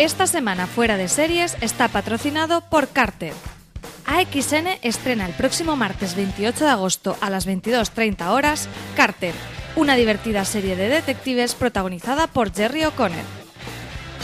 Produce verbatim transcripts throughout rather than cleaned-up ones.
Esta semana Fuera de Series está patrocinado por Carter. A X N estrena el próximo martes veintiocho de agosto a las veintidós treinta horas Carter, una divertida serie de detectives protagonizada por Gerri O'Connell.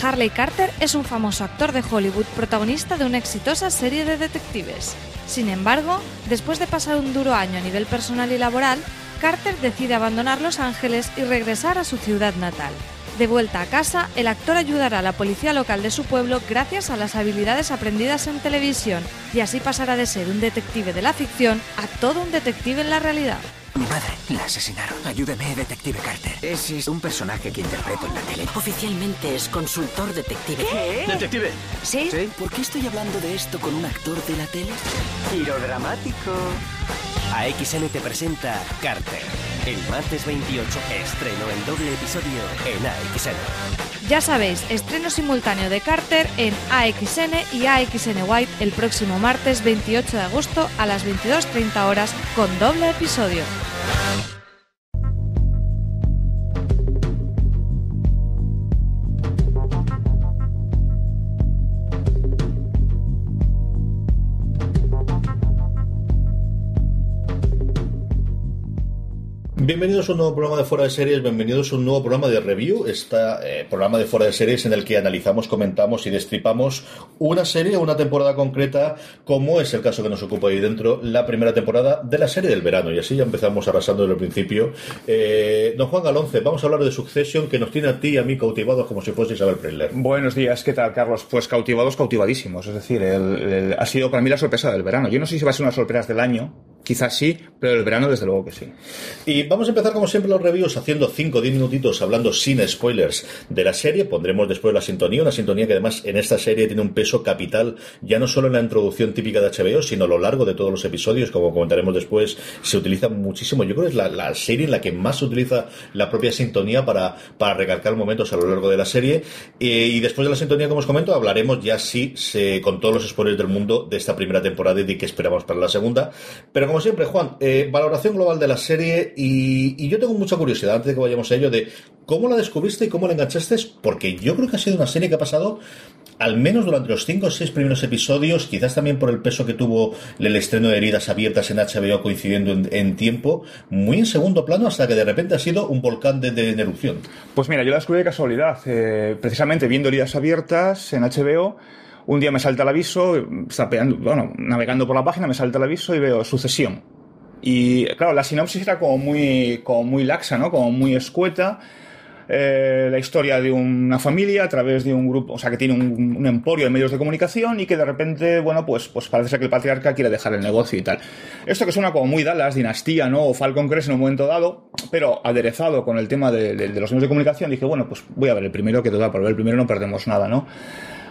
Harley Carter es un famoso actor de Hollywood protagonista de una exitosa serie de detectives. Sin embargo, después de pasar un duro año a nivel personal y laboral, Carter decide abandonar Los Ángeles y regresar a su ciudad natal. De vuelta a casa, el actor ayudará a la policía local de su pueblo gracias a las habilidades aprendidas en televisión, y así pasará de ser un detective de la ficción a todo un detective en la realidad. Mi madre, la asesinaron. Ayúdeme, detective Carter. Ese es un personaje que interpreto en la tele. Oficialmente es consultor detective. ¿Qué? ¿Detective? ¿Sí? ¿Sí? ¿Por qué estoy hablando de esto con un actor de la tele? Giro dramático. A X N te presenta Carter. El martes veintiocho, estreno en doble episodio en A X N. Ya sabéis, estreno simultáneo de Carter en A X N y A X N White el próximo martes veintiocho de agosto a las veintidós treinta horas con doble episodio. Bienvenidos a un nuevo programa de Fuera de Series, bienvenidos a un nuevo programa de review, este eh, programa de Fuera de Series en el que analizamos, comentamos y destripamos una serie o una temporada concreta, como es el caso que nos ocupa ahí dentro, la primera temporada de la serie del verano, y así ya empezamos arrasando desde el principio. Eh, don Juan Galonce, vamos a hablar de Succession, que nos tiene a ti y a mí cautivados como si fuese Isabel Preysler. Buenos días, ¿qué tal, Carlos? Pues cautivados, cautivadísimos, es decir, el, el, ha sido para mí la sorpresa del verano. Yo no sé si va a ser una sorpresa del año, quizás sí, pero el verano desde luego que sí. Y vamos a empezar como siempre los reviews haciendo cinco o diez minutitos hablando sin spoilers de la serie. Pondremos después la sintonía, una sintonía que además en esta serie tiene un peso capital, ya no solo en la introducción típica de H B O, sino a lo largo de todos los episodios, como comentaremos después, se utiliza muchísimo. Yo creo que es la, la serie en la que más se utiliza la propia sintonía para, para recalcar momentos a lo largo de la serie. Eh, y después de la sintonía, como os comento, hablaremos ya sí, se, con todos los spoilers del mundo de esta primera temporada y de qué esperamos para la segunda. Pero como Como siempre, Juan, eh, valoración global de la serie y, y yo tengo mucha curiosidad, antes de que vayamos a ello, de cómo la descubriste y cómo la enganchaste, porque yo creo que ha sido una serie que ha pasado, al menos durante los cinco o seis primeros episodios, quizás también por el peso que tuvo el estreno de Heridas Abiertas en H B O coincidiendo en, en tiempo, muy en segundo plano, hasta que de repente ha sido un volcán de, de, de erupción. Pues mira, yo la descubrí de casualidad, eh, precisamente viendo Heridas Abiertas en H B O. Un día me salta el aviso, zapeando, bueno, navegando por la página, me salta el aviso y veo Sucesión. Y claro, la sinopsis era como muy, como muy laxa, ¿no? Como muy escueta. Eh, la historia de una familia a través de un grupo, o sea, que tiene un, un emporio de medios de comunicación y que de repente, bueno, pues, pues parece ser que el patriarca quiere dejar el negocio y tal. Esto que suena como muy Dallas, Dinastía, ¿no? O Falcon Crest en un momento dado, pero aderezado con el tema de, de, de los medios de comunicación, dije, bueno, pues voy a ver el primero, que total, por ver el primero no perdemos nada, ¿no?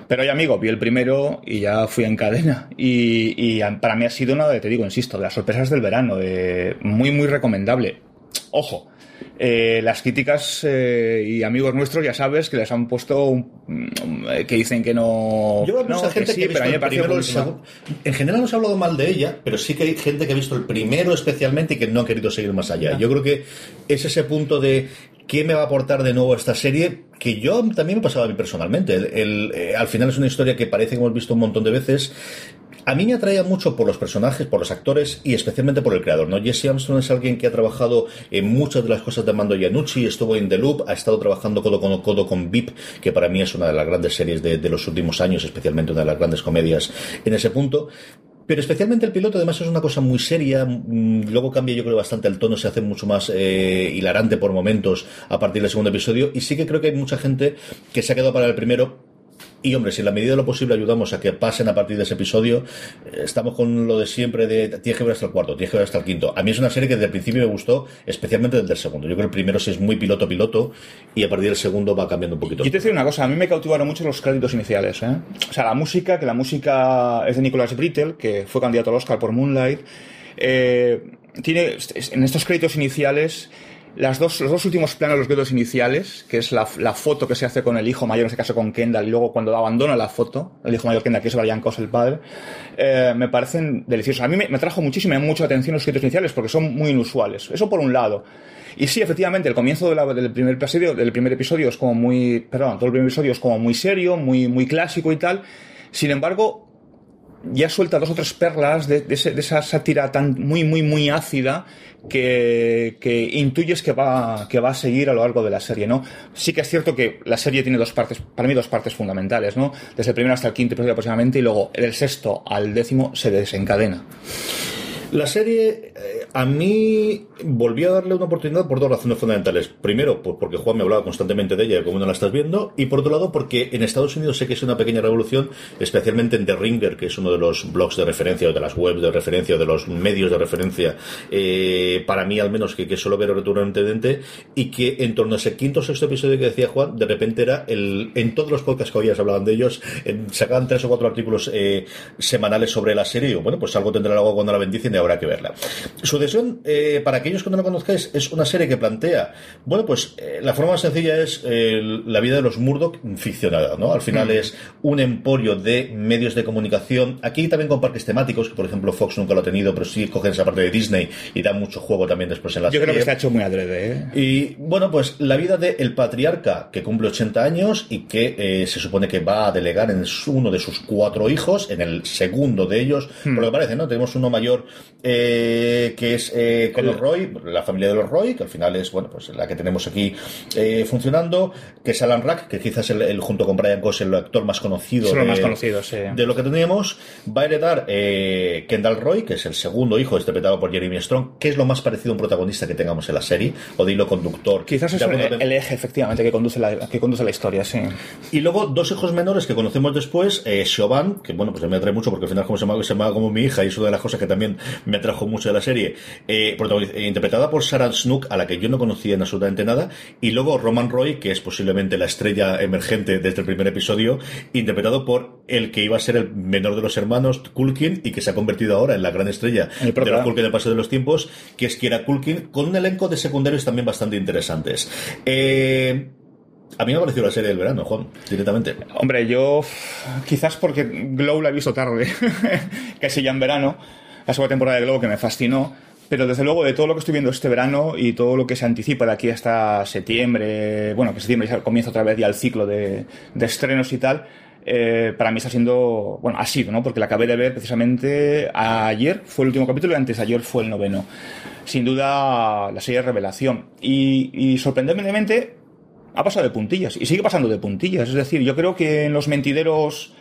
Pero ya, amigo, vi el primero y ya fui en cadena. Y, y para mí ha sido una, te digo, insisto, de las sorpresas del verano. Eh, muy, muy recomendable. Ojo, eh, las críticas eh, y amigos nuestros, ya sabes, que les han puesto... Un, que dicen que no... Yo no, que gente sí, que he visto pero a mí me primero, el segundo... En general no se ha hablado mal de ella, pero sí que hay gente que ha visto el primero especialmente y que no ha querido seguir más allá. No. Yo creo que es ese punto de... ¿Qué me va a aportar de nuevo esta serie? Que yo también me pasaba a mí personalmente. El, el, eh, al final es una historia que parece que hemos visto un montón de veces. A mí me atraía mucho por los personajes, por los actores y especialmente por el creador, ¿no? Jesse Armstrong es alguien que ha trabajado en muchas de las cosas de Armando Iannucci, estuvo en The Loop, ha estado trabajando codo con codo con Veep, que para mí es una de las grandes series de, de los últimos años, especialmente una de las grandes comedias en ese punto. Pero especialmente el piloto, además, es una cosa muy seria. Luego cambia, yo creo, bastante el tono, se hace mucho más eh, hilarante por momentos a partir del segundo episodio. Y sí que creo que hay mucha gente que se ha quedado para el primero. Y hombre, si en la medida de lo posible ayudamos a que pasen a partir de ese episodio, estamos con lo de siempre de tienes que ver hasta el cuarto, tienes que ver hasta el quinto. A mí es una serie que desde el principio me gustó, especialmente desde el segundo. Yo creo que el primero sí es muy piloto-piloto y a partir del segundo va cambiando un poquito. Yo te decía una cosa, a mí me cautivaron mucho los créditos iniciales, ¿eh? O sea, la música, que la música es de Nicholas Brittle, que fue candidato al Oscar por Moonlight. Eh, tiene en estos créditos iniciales... Las dos, los dos últimos planos, los dos iniciales, que es la, la foto que se hace con el hijo mayor, en este caso con Kendall, y luego cuando abandona la foto, el hijo mayor Kendall, que es Brian Cox, el padre, eh, me parecen deliciosos. A mí me, me trajo muchísima mucha atención los créditos iniciales porque son muy inusuales. Eso por un lado. Y sí, efectivamente, el comienzo de la, del, primer episodio, del primer episodio es como muy... Perdón, todo el primer episodio es como muy serio, muy, muy clásico y tal. Sin embargo, ya suelta dos o tres perlas de, de, ese, de esa sátira tan muy, muy, muy ácida que, que intuyes que va, que va a seguir a lo largo de la serie, ¿no? Sí que es cierto que la serie tiene dos partes, para mí dos partes fundamentales, ¿no? Desde el primero hasta el quinto episodio aproximadamente, y luego del sexto al décimo se desencadena. La serie, eh, a mí, volví a darle una oportunidad por dos razones fundamentales. Primero, pues porque Juan me hablaba constantemente de ella, como no la estás viendo. Y por otro lado, porque en Estados Unidos sé que es una pequeña revolución, especialmente en The Ringer, que es uno de los blogs de referencia, o de las webs de referencia, o de los medios de referencia, eh, para mí al menos, que, que suelo ver retornantemente, y que en torno a ese quinto o sexto episodio que decía Juan, de repente era el, en todos los podcasts que oías hablaban de ellos, en, sacaban tres o cuatro artículos eh, semanales sobre la serie. Y bueno, pues algo tendrá algo cuando la bendicen, habrá que verla. Sucesión, eh, para aquellos que no la conozcáis, es una serie que plantea, bueno, pues eh, la forma más sencilla es eh, la vida de los Murdoch ficcionada, ¿no? Al final mm. es un emporio de medios de comunicación, aquí también con parques temáticos, que por ejemplo Fox nunca lo ha tenido, pero sí cogen esa parte de Disney y da mucho juego también después en la Yo serie. Creo que se ha hecho muy adrede, ¿eh? Y bueno, pues la vida de el patriarca, que cumple ochenta años y que eh, se supone que va a delegar en uno de sus cuatro hijos, en el segundo de ellos, mm. por lo que parece, ¿no? Tenemos uno mayor Eh, que es eh, Connor Roy, la familia de los Roy, que al final es, bueno, pues la que tenemos aquí eh, funcionando, que es Alan Rack, que quizás el, el junto con Brian Cox, el actor más conocido, de, más conocido sí. de lo que tenemos. Va a heredar eh, Kendall Roy, que es el segundo hijo, interpretado por Jeremy Strong, que es lo más parecido a un protagonista que tengamos en la serie, o de hilo conductor. Quizás es el, el eje, efectivamente, que conduce la, que conduce la historia, sí. Y luego dos hijos menores que conocemos después, eh, Siobhan, que bueno, pues me atrae mucho porque al final como se llama, se llama como mi hija, y es una de las cosas que también me atrajo mucho de la serie, eh, interpretada por Sarah Snook, a la que yo no conocía en absolutamente nada, y luego Roman Roy, que es posiblemente la estrella emergente desde el primer episodio, interpretado por el que iba a ser el menor de los hermanos, Culkin, y que se ha convertido ahora en la gran estrella el de los Culkin del paso de los tiempos, que es Kieran Culkin, con un elenco de secundarios también bastante interesantes. Eh... A mí me ha parecido la serie del verano, Juan, directamente. Hombre, yo quizás porque Glow la he visto tarde, casi ya en verano, la segunda temporada de Globo, que me fascinó, pero desde luego de todo lo que estoy viendo este verano y todo lo que se anticipa de aquí hasta septiembre, bueno, que septiembre ya comienza otra vez ya el ciclo de, de estrenos y tal, eh, para mí está siendo, bueno, ha sido, ¿no? Porque la acabé de ver precisamente ayer, fue el último capítulo, y antes de ayer fue el noveno. Sin duda, la serie de revelación. Y, y sorprendentemente, ha pasado de puntillas, y sigue pasando de puntillas. Es decir, yo creo que en los mentideros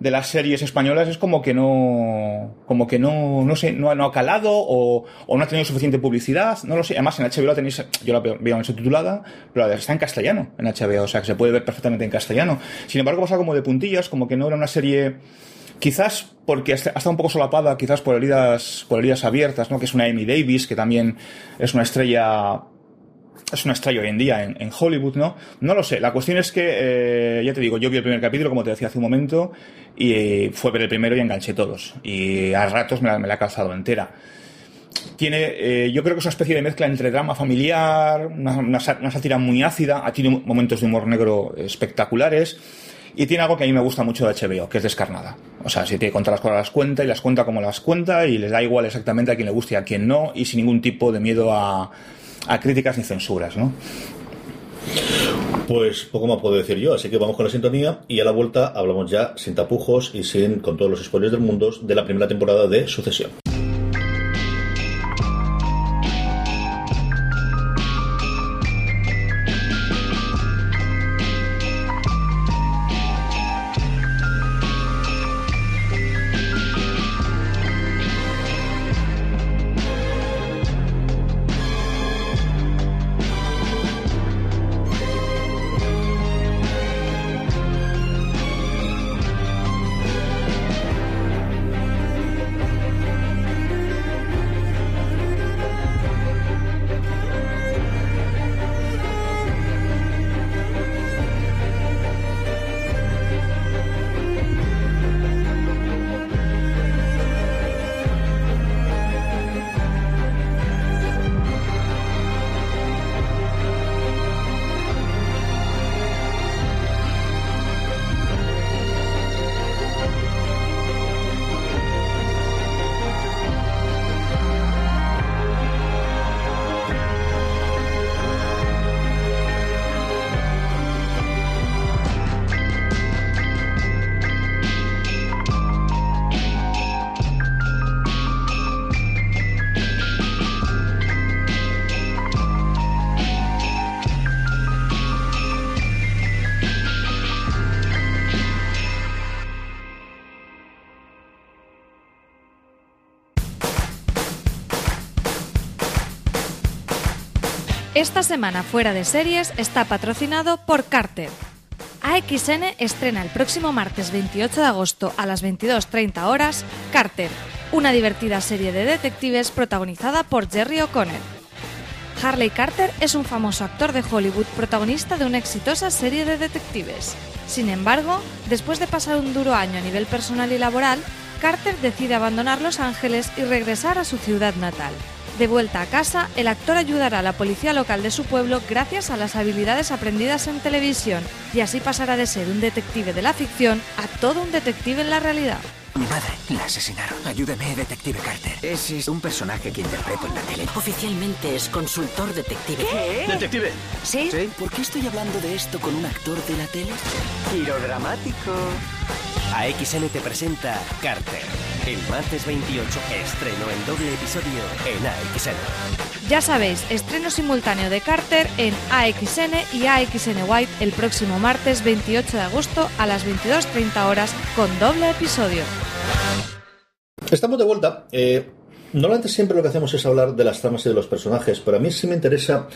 de las series españolas es como que no, como que no, no sé, no, no ha calado o, o no ha tenido suficiente publicidad, no lo sé. Además en H B O la tenéis, yo la veo en subtitulada, pero está en castellano en H B O, o sea que se puede ver perfectamente en castellano. Sin embargo pasa como de puntillas, como que no era una serie, quizás porque ha estado un poco solapada, quizás por heridas, por heridas abiertas, ¿no? Que es una Amy Davis, que también es una estrella... Es una estrella hoy en día en, en Hollywood, ¿no? No lo sé. La cuestión es que, eh, ya te digo, yo vi el primer capítulo, como te decía hace un momento, y eh, fue ver el primero y enganché todos. Y a ratos me la, me la he calzado entera. Tiene, eh, yo creo que es una especie de mezcla entre drama familiar, una, una, una sátira muy ácida, tiene momentos de humor negro espectaculares, y tiene algo que a mí me gusta mucho de H B O, que es descarnada. O sea, si te cuenta las cosas, las cuenta, y las cuenta como las cuenta, y les da igual exactamente a quien le guste y a quien no, y sin ningún tipo de miedo a... a críticas ni censuras, ¿no? Pues poco más puedo decir yo, así que vamos con la sintonía y a la vuelta hablamos ya sin tapujos y sin con todos los spoilers del mundo de la primera temporada de Sucesión. Esta semana Fuera de Series está patrocinado por Carter. A X N estrena el próximo martes veintiocho de agosto a las veintidós treinta horas Carter, una divertida serie de detectives protagonizada por Gerri O'Connell. Harley Carter es un famoso actor de Hollywood protagonista de una exitosa serie de detectives. Sin embargo, después de pasar un duro año a nivel personal y laboral, Carter decide abandonar Los Ángeles y regresar a su ciudad natal. De vuelta a casa, el actor ayudará a la policía local de su pueblo gracias a las habilidades aprendidas en televisión, y así pasará de ser un detective de la ficción a todo un detective en la realidad. Mi madre, la asesinaron. Ayúdeme, detective Carter. Ese es un personaje que interpreto en la tele. Oficialmente es consultor detective. ¿Qué? ¿Detective? ¿Sí? ¿Sí? ¿Por qué estoy hablando de esto con un actor de la tele? Giro dramático. A X N te presenta Carter. El martes veintiocho, estreno en doble episodio en A X N. Ya sabéis, estreno simultáneo de Carter en A X N y A X N White el próximo martes veintiocho de agosto a las veintidós treinta horas con doble episodio. Estamos de vuelta. Eh, normalmente siempre lo que hacemos es hablar de las tramas y de los personajes, pero a mí sí me interesa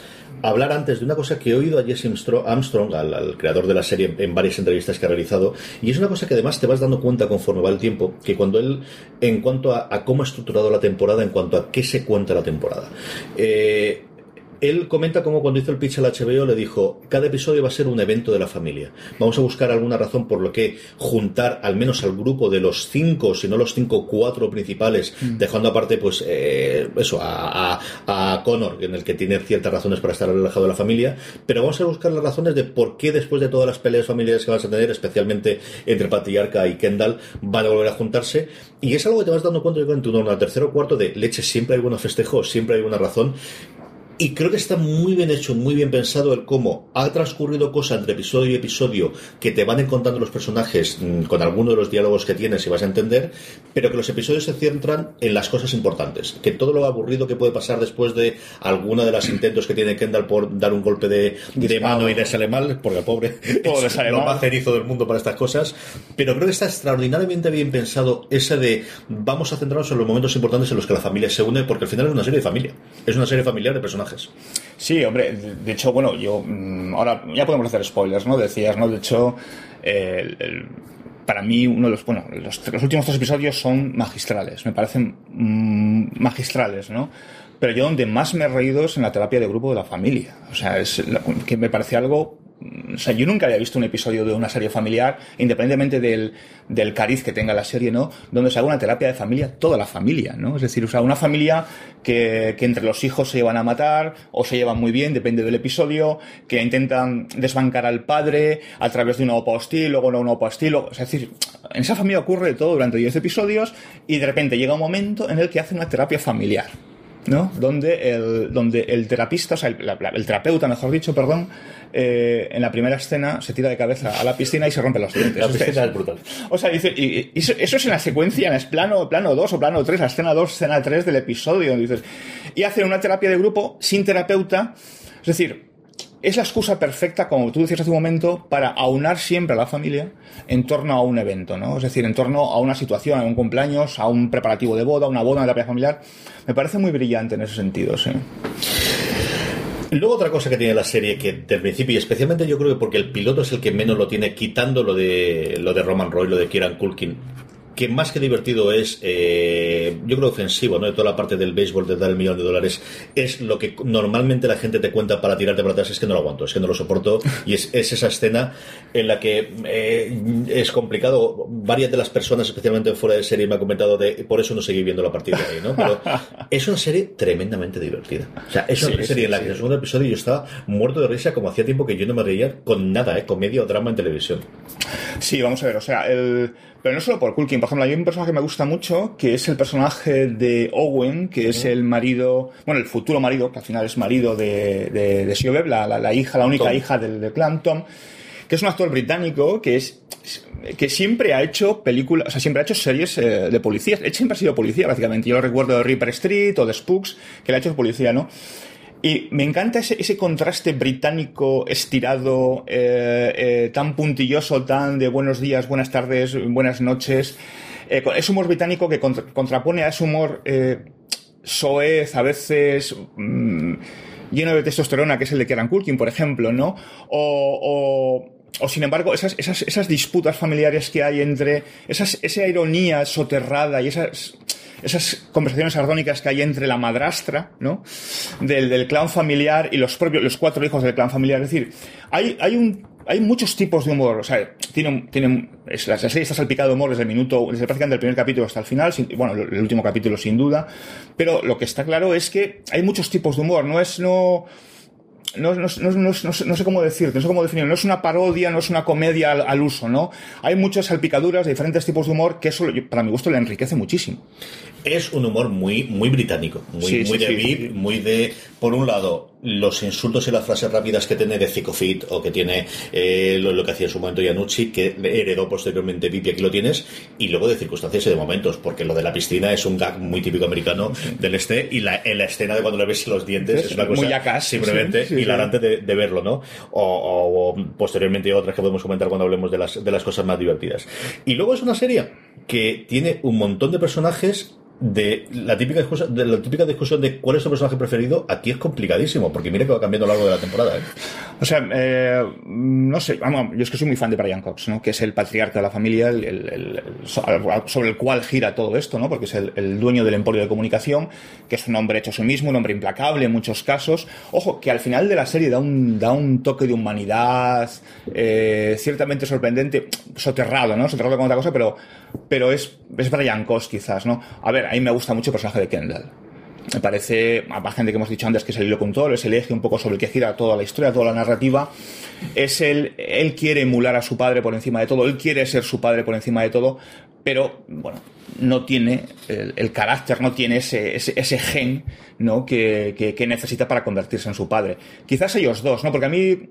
hablar antes de una cosa que he oído a Jesse Armstrong, al, al creador de la serie, en varias entrevistas que ha realizado, y es una cosa que además te vas dando cuenta conforme va el tiempo, que cuando él, en cuanto a, a cómo ha estructurado la temporada, en cuanto a qué se cuenta la temporada, eh... él comenta cómo cuando hizo el pitch al H B O le dijo: cada episodio va a ser un evento de la familia. Vamos a buscar alguna razón por lo que juntar al menos al grupo de los cinco, si no los cinco, cuatro principales, mm. dejando aparte pues eh, eso a, a, a Connor, en el que tiene ciertas razones para estar alejado de la familia. Pero vamos a buscar las razones de por qué, después de todas las peleas familiares que vas a tener, especialmente entre Patriarca y Kendall, van a volver a juntarse. Y es algo que te vas dando cuenta en tu norma, al tercero o cuarto, de leche, siempre hay buenos festejos, siempre hay una razón. Y creo que está muy bien hecho, muy bien pensado el cómo ha transcurrido cosas entre episodio y episodio que te van encontrando los personajes con alguno de los diálogos que tienes y vas a entender, pero que los episodios se centran en las cosas importantes, que todo lo aburrido que puede pasar después de alguna de las intentos que tiene Kendall por dar un golpe de, de mano y de sale mal, porque el pobre, pobre es lo más cenizo del mundo para estas cosas, pero creo que está extraordinariamente bien pensado ese de vamos a centrarnos en los momentos importantes en los que la familia se une, porque al final es una serie de familia, es una serie familiar de personajes. Sí, hombre, de hecho, bueno, yo ahora ya podemos hacer spoilers, ¿no? Decías, ¿no? De hecho, eh, el, para mí uno de los, bueno, los, los últimos tres episodios son magistrales, me parecen mmm, magistrales, ¿no? Pero yo donde más me he reído es en la terapia de grupo de la familia, o sea, es la, que me parece algo... O sea, yo nunca había visto un episodio de una serie familiar, independientemente del, del cariz que tenga la serie, ¿no? Donde se haga una terapia de familia, toda la familia, ¿no? Es decir, o sea, una familia que, que entre los hijos se llevan a matar o se llevan muy bien, depende del episodio, que intentan desbancar al padre a través de una OPA hostil, luego no una OPA hostil. O sea, es decir, en esa familia ocurre todo durante diez episodios y de repente llega un momento en el que hace una terapia familiar, ¿no? Donde el, donde el terapista, o sea, el, la, el terapeuta, mejor dicho, perdón, eh, en la primera escena se tira de cabeza a la piscina y se rompe los dientes. La piscina es brutal. O sea, dice, y, y eso, eso es en la secuencia, en el plano, plano dos o plano tres, la escena dos, escena tres del episodio, donde dices, y hacen una terapia de grupo sin terapeuta, es decir, es la excusa perfecta, como tú decías hace un momento, para aunar siempre a la familia en torno a un evento, ¿no? Es decir, en torno a una situación, a un cumpleaños, a un preparativo de boda, a una boda, una terapia familiar. Me parece muy brillante en ese sentido, sí. Luego otra cosa que tiene la serie, que del principio, y especialmente yo creo que porque el piloto es el que menos lo tiene, quitando lo de, lo de Roman Roy, lo de Kieran Culkin, que más que divertido es, eh, yo creo ofensivo, ¿no? De toda la parte del béisbol, de dar el millón de dólares, es lo que normalmente la gente te cuenta para tirarte para atrás, es que no lo aguanto, es que no lo soporto, y es, es esa escena en la que eh, es complicado. Varias de las personas, especialmente fuera de serie, me han comentado de, por eso no seguí viendo la partida ahí, ¿no? Pero es una serie tremendamente divertida. O sea, es una sí, serie sí, en la que sí. En el segundo episodio yo estaba muerto de risa, como hacía tiempo que yo no me reía con nada, ¿eh? Comedia o drama en televisión. Sí, vamos a ver, o sea, el... pero no solo por Culkin. Por ejemplo, hay un personaje que me gusta mucho, que es el personaje de Owen, que es el marido, bueno, el futuro marido, que al final es marido de, de, de Siobhan, la, la, la hija, la única Tom. hija del, del clan, Tom, que es un actor británico que es que siempre ha hecho películas, o sea, siempre ha hecho series eh, de policías. Él siempre ha sido policía, básicamente. Yo lo recuerdo de Ripper Street o de Spooks, que le ha hecho policía, ¿no? Y me encanta ese, ese contraste británico estirado, eh, eh, tan puntilloso, tan de buenos días, buenas tardes, buenas noches. Eh, es humor británico que contra, contrapone a ese humor eh, soez, a veces... Mmm, lleno de testosterona, que es el de Kieran Culkin, por ejemplo, ¿no? O... o O, sin embargo, esas, esas, esas disputas familiares que hay entre... Esas, esa ironía soterrada y esas, esas conversaciones sardónicas que hay entre la madrastra, ¿no?, Del, del clan familiar y los propios, los cuatro hijos del clan familiar. Es decir, hay, hay un... Hay muchos tipos de humor, o sea, tienen, tienen, es, la serie está salpicada de humor desde el minuto, desde prácticamente el primer capítulo hasta el final, sin, bueno, el último capítulo sin duda, pero lo que está claro es que hay muchos tipos de humor, no es, no, no, no, no, no, no, no sé cómo decirte, no sé cómo definirlo, no es una parodia, no es una comedia al, al uso, ¿no? Hay muchas salpicaduras de diferentes tipos de humor que eso, para mi gusto, le enriquece muchísimo. Es un humor muy, muy británico, muy, sí, muy sí, de Veep, sí. muy de, por un lado, los insultos y las frases rápidas que tiene de Zico Fit, o que tiene eh, lo, lo que hacía en su momento Iannucci, que heredó posteriormente Veep, y aquí lo tienes, y luego de circunstancias y de momentos, porque lo de la piscina es un gag muy típico americano del este, y la, en la escena de cuando le ves los dientes es, es una cosa acá, simplemente sí, sí, hilarante de, de verlo, ¿no? O, o, o posteriormente otras que podemos comentar cuando hablemos de las, de las cosas más divertidas. Y luego es una serie que tiene un montón de personajes. De la típica discusión, de la típica discusión de cuál es tu personaje preferido, aquí es complicadísimo, porque mira que va cambiando a lo largo de la temporada, ¿eh? O sea, eh, no sé, vamos, yo es que soy muy fan de Brian Cox, ¿no? Que es el patriarca de la familia, el, el, el, sobre el cual gira todo esto, ¿no? Porque es el, el dueño del emporio de comunicación, que es un hombre hecho a sí mismo, un hombre implacable en muchos casos. Ojo, que al final de la serie da un, da un toque de humanidad eh, ciertamente sorprendente, soterrado, ¿no? Soterrado con otra cosa, pero, pero es, es Brian Cox, quizás, ¿no? A ver, a mí me gusta mucho el personaje de Kendall. Me parece, a margen de que hemos dicho antes que es el hilo conductor, es el eje un poco sobre el que gira toda la historia, toda la narrativa. Es el, él quiere emular a su padre por encima de todo, él quiere ser su padre por encima de todo, pero, bueno, no tiene el, el carácter, no tiene ese, ese, ese gen, ¿no?, que, que, que necesita para convertirse en su padre. Quizás ellos dos, ¿no? Porque a mí...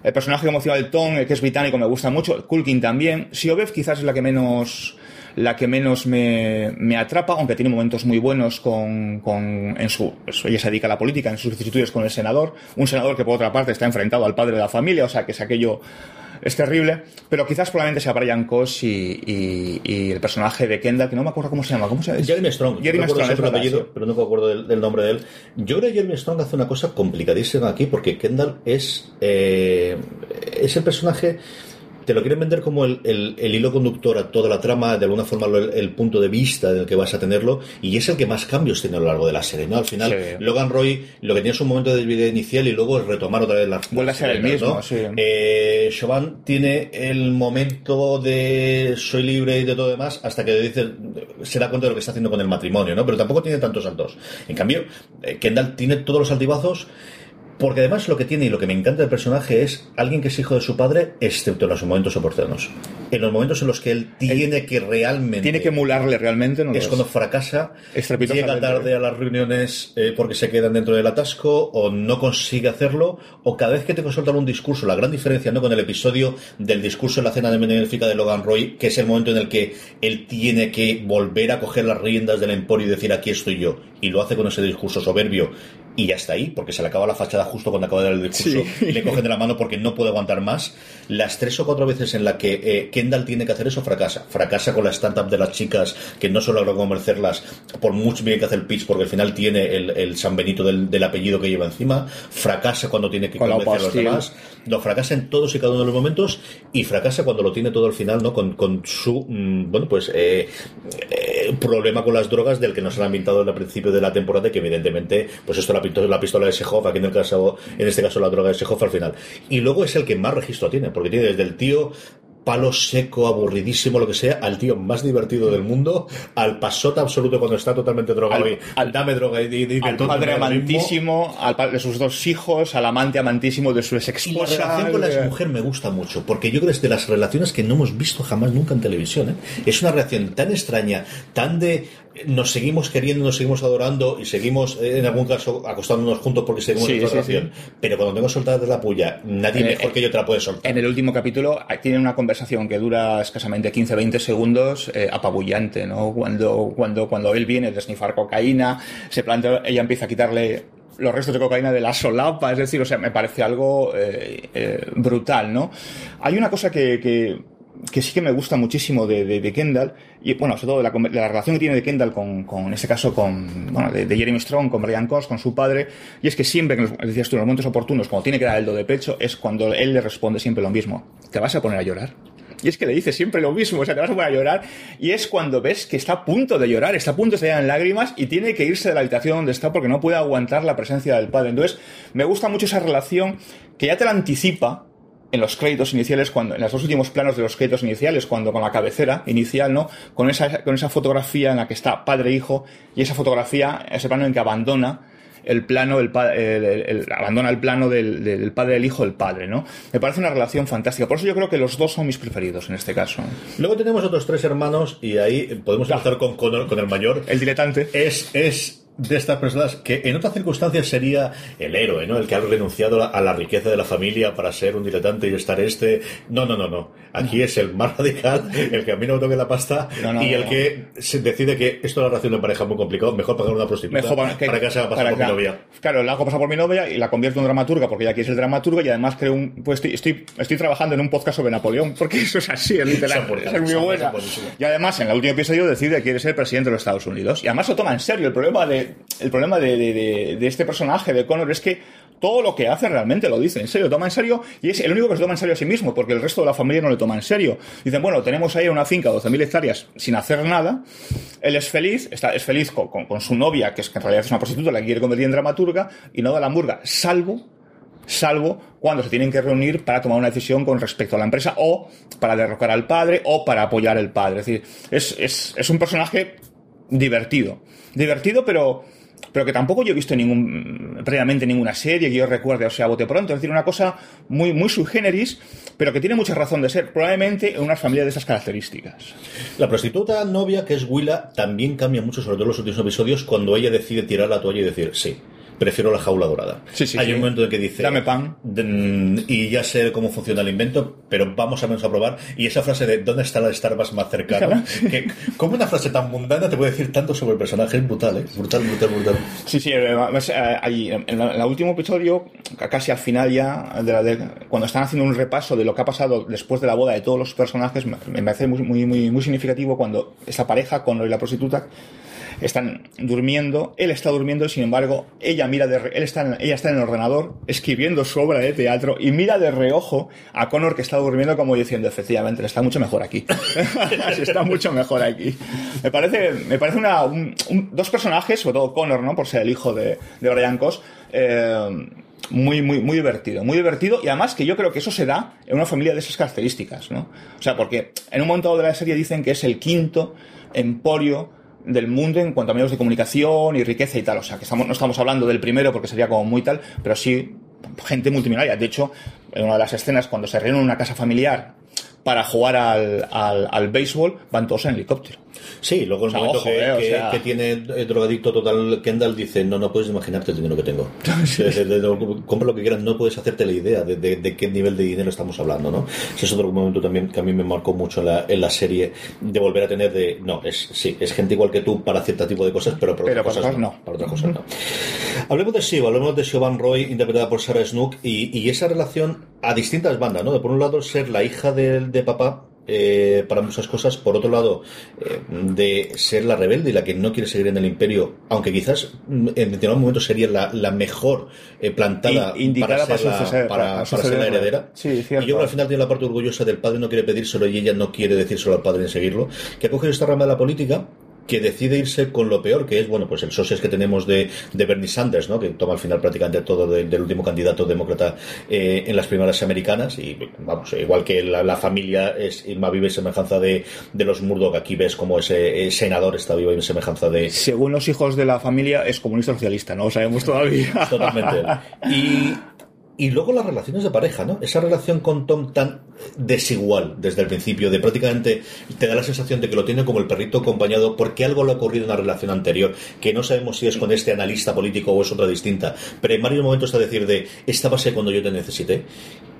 El personaje emocional de Tom, el que es británico, me gusta mucho. Culkin también. Siobhan quizás es la que menos, la que menos me, me atrapa, aunque tiene momentos muy buenos con, con, en su, ella se dedica a la política, en sus vicisitudes con el senador. Un senador que por otra parte está enfrentado al padre de la familia, o sea que es aquello, es terrible. Pero quizás probablemente sea Brian Cox y, y, y el personaje de Kendall, que no me acuerdo cómo se llama, ¿cómo se llama? Jeremy Strong. Jeremy no Strong, es verdad, apellido, sí. Pero no me acuerdo del, del nombre de él. Yo creo que Jeremy Strong hace una cosa complicadísima aquí, porque Kendall es, eh, ese personaje te lo quieren vender como el, el, el hilo conductor a toda la trama, de alguna forma el, el punto de vista en el que vas a tenerlo, y es el que más cambios tiene a lo largo de la serie, ¿no? Al final, sí. Logan Roy, lo que tiene es un momento de vida inicial y luego es retomar otra vez la... Vuelve a ser el mismo, ¿no? Sí. Eh, Siobhan tiene el momento de soy libre y de todo demás, hasta que dice, se da cuenta de lo que está haciendo con el matrimonio, ¿no? Pero tampoco tiene tantos saltos. En cambio, Kendall tiene todos los altibazos. Porque además lo que tiene y lo que me encanta del personaje es alguien que es hijo de su padre, excepto en los momentos oportunos. En los momentos en los que él tiene él que realmente... Tiene que emularle realmente. No es cuando fracasa, llega tarde a las reuniones eh, porque se quedan dentro del atasco, o no consigue hacerlo, o cada vez que te consultan un discurso. La gran diferencia, ¿no?, con el episodio del discurso en la cena de benéfica de Logan Roy, que es el momento en el que él tiene que volver a coger las riendas del emporio y decir aquí estoy yo. Y lo hace con ese discurso soberbio. Y ya está ahí, porque se le acaba la fachada justo cuando acaba de dar el discurso, sí. Y le cogen de la mano porque no puede aguantar más. Las tres o cuatro veces en las que eh, Kendall tiene que hacer eso, fracasa. Fracasa con la stand-up de las chicas, que no solo logra convencerlas, por mucho bien que hace el pitch, porque al final tiene el, el San Benito del, del apellido que lleva encima. Fracasa cuando tiene que con convencer a los demás. No, fracasa en todos y cada uno de los momentos, y fracasa cuando lo tiene todo al final, ¿no? Con, con su, mmm, bueno, pues, eh, eh, problema con las drogas del que nos han ambientado al principio de la temporada, que evidentemente, pues esto la la pistola de Chekhov, aquí en el caso, en este caso la droga de Chekhov al final. Y luego es el que más registro tiene, porque tiene desde el tío palo seco, aburridísimo, lo que sea, al tío más divertido del mundo, al pasota absoluto cuando está totalmente drogado, al, y, al dame droga y, y, y, al padre amantísimo, al padre de sus dos hijos, al amante amantísimo de su ex esposa. La relación con la ex mujer me gusta mucho, porque yo creo que es de las relaciones que no hemos visto jamás nunca en televisión, ¿eh? Es una relación tan extraña, tan de nos seguimos queriendo, nos seguimos adorando y seguimos, en algún caso, acostándonos juntos porque seguimos sí, en nuestra sí, relación. Sí. Pero cuando tengo soltada la puya, nadie en mejor el, que yo te la puede soltar. En el último capítulo tienen una conversación que dura escasamente quince a veinte segundos, eh, apabullante, ¿no? Cuando, cuando, cuando él viene de snifar cocaína, se plantea, ella empieza a quitarle los restos de cocaína de la solapa, es decir, o sea, me parece algo eh, eh, brutal, ¿no? Hay una cosa que... que que sí que me gusta muchísimo de, de, de Kendall, y bueno, sobre todo de la, de la relación que tiene de Kendall con, con en este caso, con, bueno, de, de Jeremy Strong, con Brian Cox, con su padre, y es que siempre, que los, decías tú, en los momentos oportunos, cuando tiene que dar el do de pecho, es cuando él le responde siempre lo mismo: ¿te vas a poner a llorar? Y es que le dice siempre lo mismo, o sea, te vas a poner a llorar, y es cuando ves que está a punto de llorar, está a punto de estallar en lágrimas, y tiene que irse de la habitación donde está porque no puede aguantar la presencia del padre. Entonces, me gusta mucho esa relación que ya te la anticipa en los créditos iniciales, cuando, en los dos últimos planos de los créditos iniciales, cuando con la cabecera inicial, ¿no? Con esa, con esa fotografía en la que está padre e hijo, y esa fotografía, ese plano en que abandona el plano, el, el, el, el abandona el plano del, del padre, el hijo, el padre, ¿no? Me parece una relación fantástica. Por eso yo creo que los dos son mis preferidos en este caso. Luego tenemos otros tres hermanos, y ahí podemos empezar claro. con Connor, con el mayor. El diletante. Es, es de estas personas que en otras circunstancias sería el héroe, ¿no? El que ha renunciado a la riqueza de la familia para ser un diletante y estar este. No, no, no, no. Aquí no. Es el más radical, el que a mí no me toque la pasta, no, no, y el no, no. que se decide que esto es una relación de pareja muy complicado, mejor pagar una prostituta mejor para, que, para que se haga pasar para por acá. Mi novia. Claro, la hago pasar por mi novia y la convierto en dramaturga, porque ya aquí es el dramaturgo, y además creo un... Pues estoy, estoy, estoy trabajando en un podcast sobre Napoleón, porque eso es así, es literal. Esa es muy buena. Y además, en el último episodio decide que quiere ser presidente de los Estados Unidos. Y además lo toma en serio. El problema de El problema de, de, de, de este personaje de Connor es que todo lo que hace realmente lo dice en serio, toma en serio, y es el único que se toma en serio a sí mismo, porque el resto de la familia no le toma en serio. Dicen, bueno, tenemos ahí una finca de doce mil hectáreas sin hacer nada, él es feliz, está, es feliz con, con, con su novia, que, es, que en realidad es una prostituta, la quiere convertir en dramaturga, y no da la murga, salvo, salvo cuando se tienen que reunir para tomar una decisión con respecto a la empresa, o para derrocar al padre, o para apoyar al padre. Es decir, es, es, es un personaje divertido. Divertido, pero, pero que tampoco yo he visto ningún, previamente ninguna serie que yo recuerde, o sea, bote pronto. Es decir, una cosa muy, muy sui generis, pero que tiene mucha razón de ser, probablemente en una familia de esas características. La prostituta novia, que es Willa, también cambia mucho, sobre todo en los últimos episodios, cuando ella decide tirar la toalla y decir, sí, prefiero la jaula dorada. Sí, sí, Hay sí. un momento en que dice... Dame pan. Y ya sé cómo funciona el invento, pero vamos a menos a probar. Y esa frase de ¿dónde está la Starbucks más cercana? Que, ¿cómo una frase tan mundana te puede decir tanto sobre el personaje? Es brutal, ¿eh? Brutal, brutal, brutal. Sí, sí. Ahí, en el último episodio, casi al final ya, de la de, cuando están haciendo un repaso de lo que ha pasado después de la boda de todos los personajes, me parece muy, muy, muy, muy significativo cuando esa pareja con la prostituta están durmiendo, él está durmiendo y sin embargo ella mira de re... él está en... ella está en el ordenador escribiendo su obra de teatro y mira de reojo a Connor, que está durmiendo, como diciendo, efectivamente, está mucho mejor aquí. Está mucho mejor aquí. Me parece, me parece una, un, un, dos personajes, sobre todo Connor, ¿no? Por ser el hijo de, de Brian Cox, eh, muy, muy, muy divertido, muy divertido, y además que yo creo que eso se da en una familia de esas características, ¿no? O sea, porque en un momento de la serie dicen que es el quinto emporio del mundo en cuanto a medios de comunicación y riqueza y tal, o sea, que estamos, no estamos hablando del primero porque sería como muy tal, pero sí gente multimillonaria. De hecho, en una de las escenas, cuando se reúnen en una casa familiar para jugar al, al, al béisbol, van todos en helicóptero. Sí, luego el o sea, momento ojo, que, eh, o que, sea... que tiene el drogadicto total Kendall dice, no, no puedes imaginarte el dinero que tengo. Sí. de, de, de, de, compra lo que quieras, no puedes hacerte la idea de, de, de qué nivel de dinero estamos hablando, ¿no? Ese es otro momento también que a mí me marcó mucho en la, en la serie, de volver a tener de, no, es sí, es gente igual que tú para cierto tipo de cosas, pero para pero otras para cosas no. no. Para otras cosas no. Hablemos de Shiv, hablemos de Siobhan Roy, interpretada por Sarah Snook, y, y esa relación a distintas bandas, ¿no? De por un lado ser la hija de, de papá, Eh, para muchas cosas, por otro lado eh, de ser la rebelde y la que no quiere seguir en el imperio, aunque quizás en determinado momento sería la, la mejor eh, plantada In, para, para, ser, suceder, la, para, para, para ser la heredera, sí, y yo creo que al final tiene la parte orgullosa del padre, no quiere pedírselo y ella no quiere decírselo al padre ni seguirlo, que ha cogido esta rama de la política que decide irse con lo peor, que es, bueno, pues el socios que tenemos de, de Bernie Sanders, ¿no? Que toma al final prácticamente todo de, del último candidato demócrata eh, en las primarias americanas, y vamos, igual que la, la familia es más viva y semejanza de, de los Murdoch, aquí ves como ese eh, senador está viva y semejanza de... Según los hijos de la familia, es comunista socialista, no lo sabemos todavía. Totalmente. Y... Y luego las relaciones de pareja, ¿no? Esa relación con Tom tan desigual desde el principio, de prácticamente te da la sensación de que lo tiene como el perrito acompañado porque algo le ha ocurrido en una relación anterior, que no sabemos si es con este analista político o es otra distinta, pero en varios momentos está decir de, esta base cuando yo te necesité.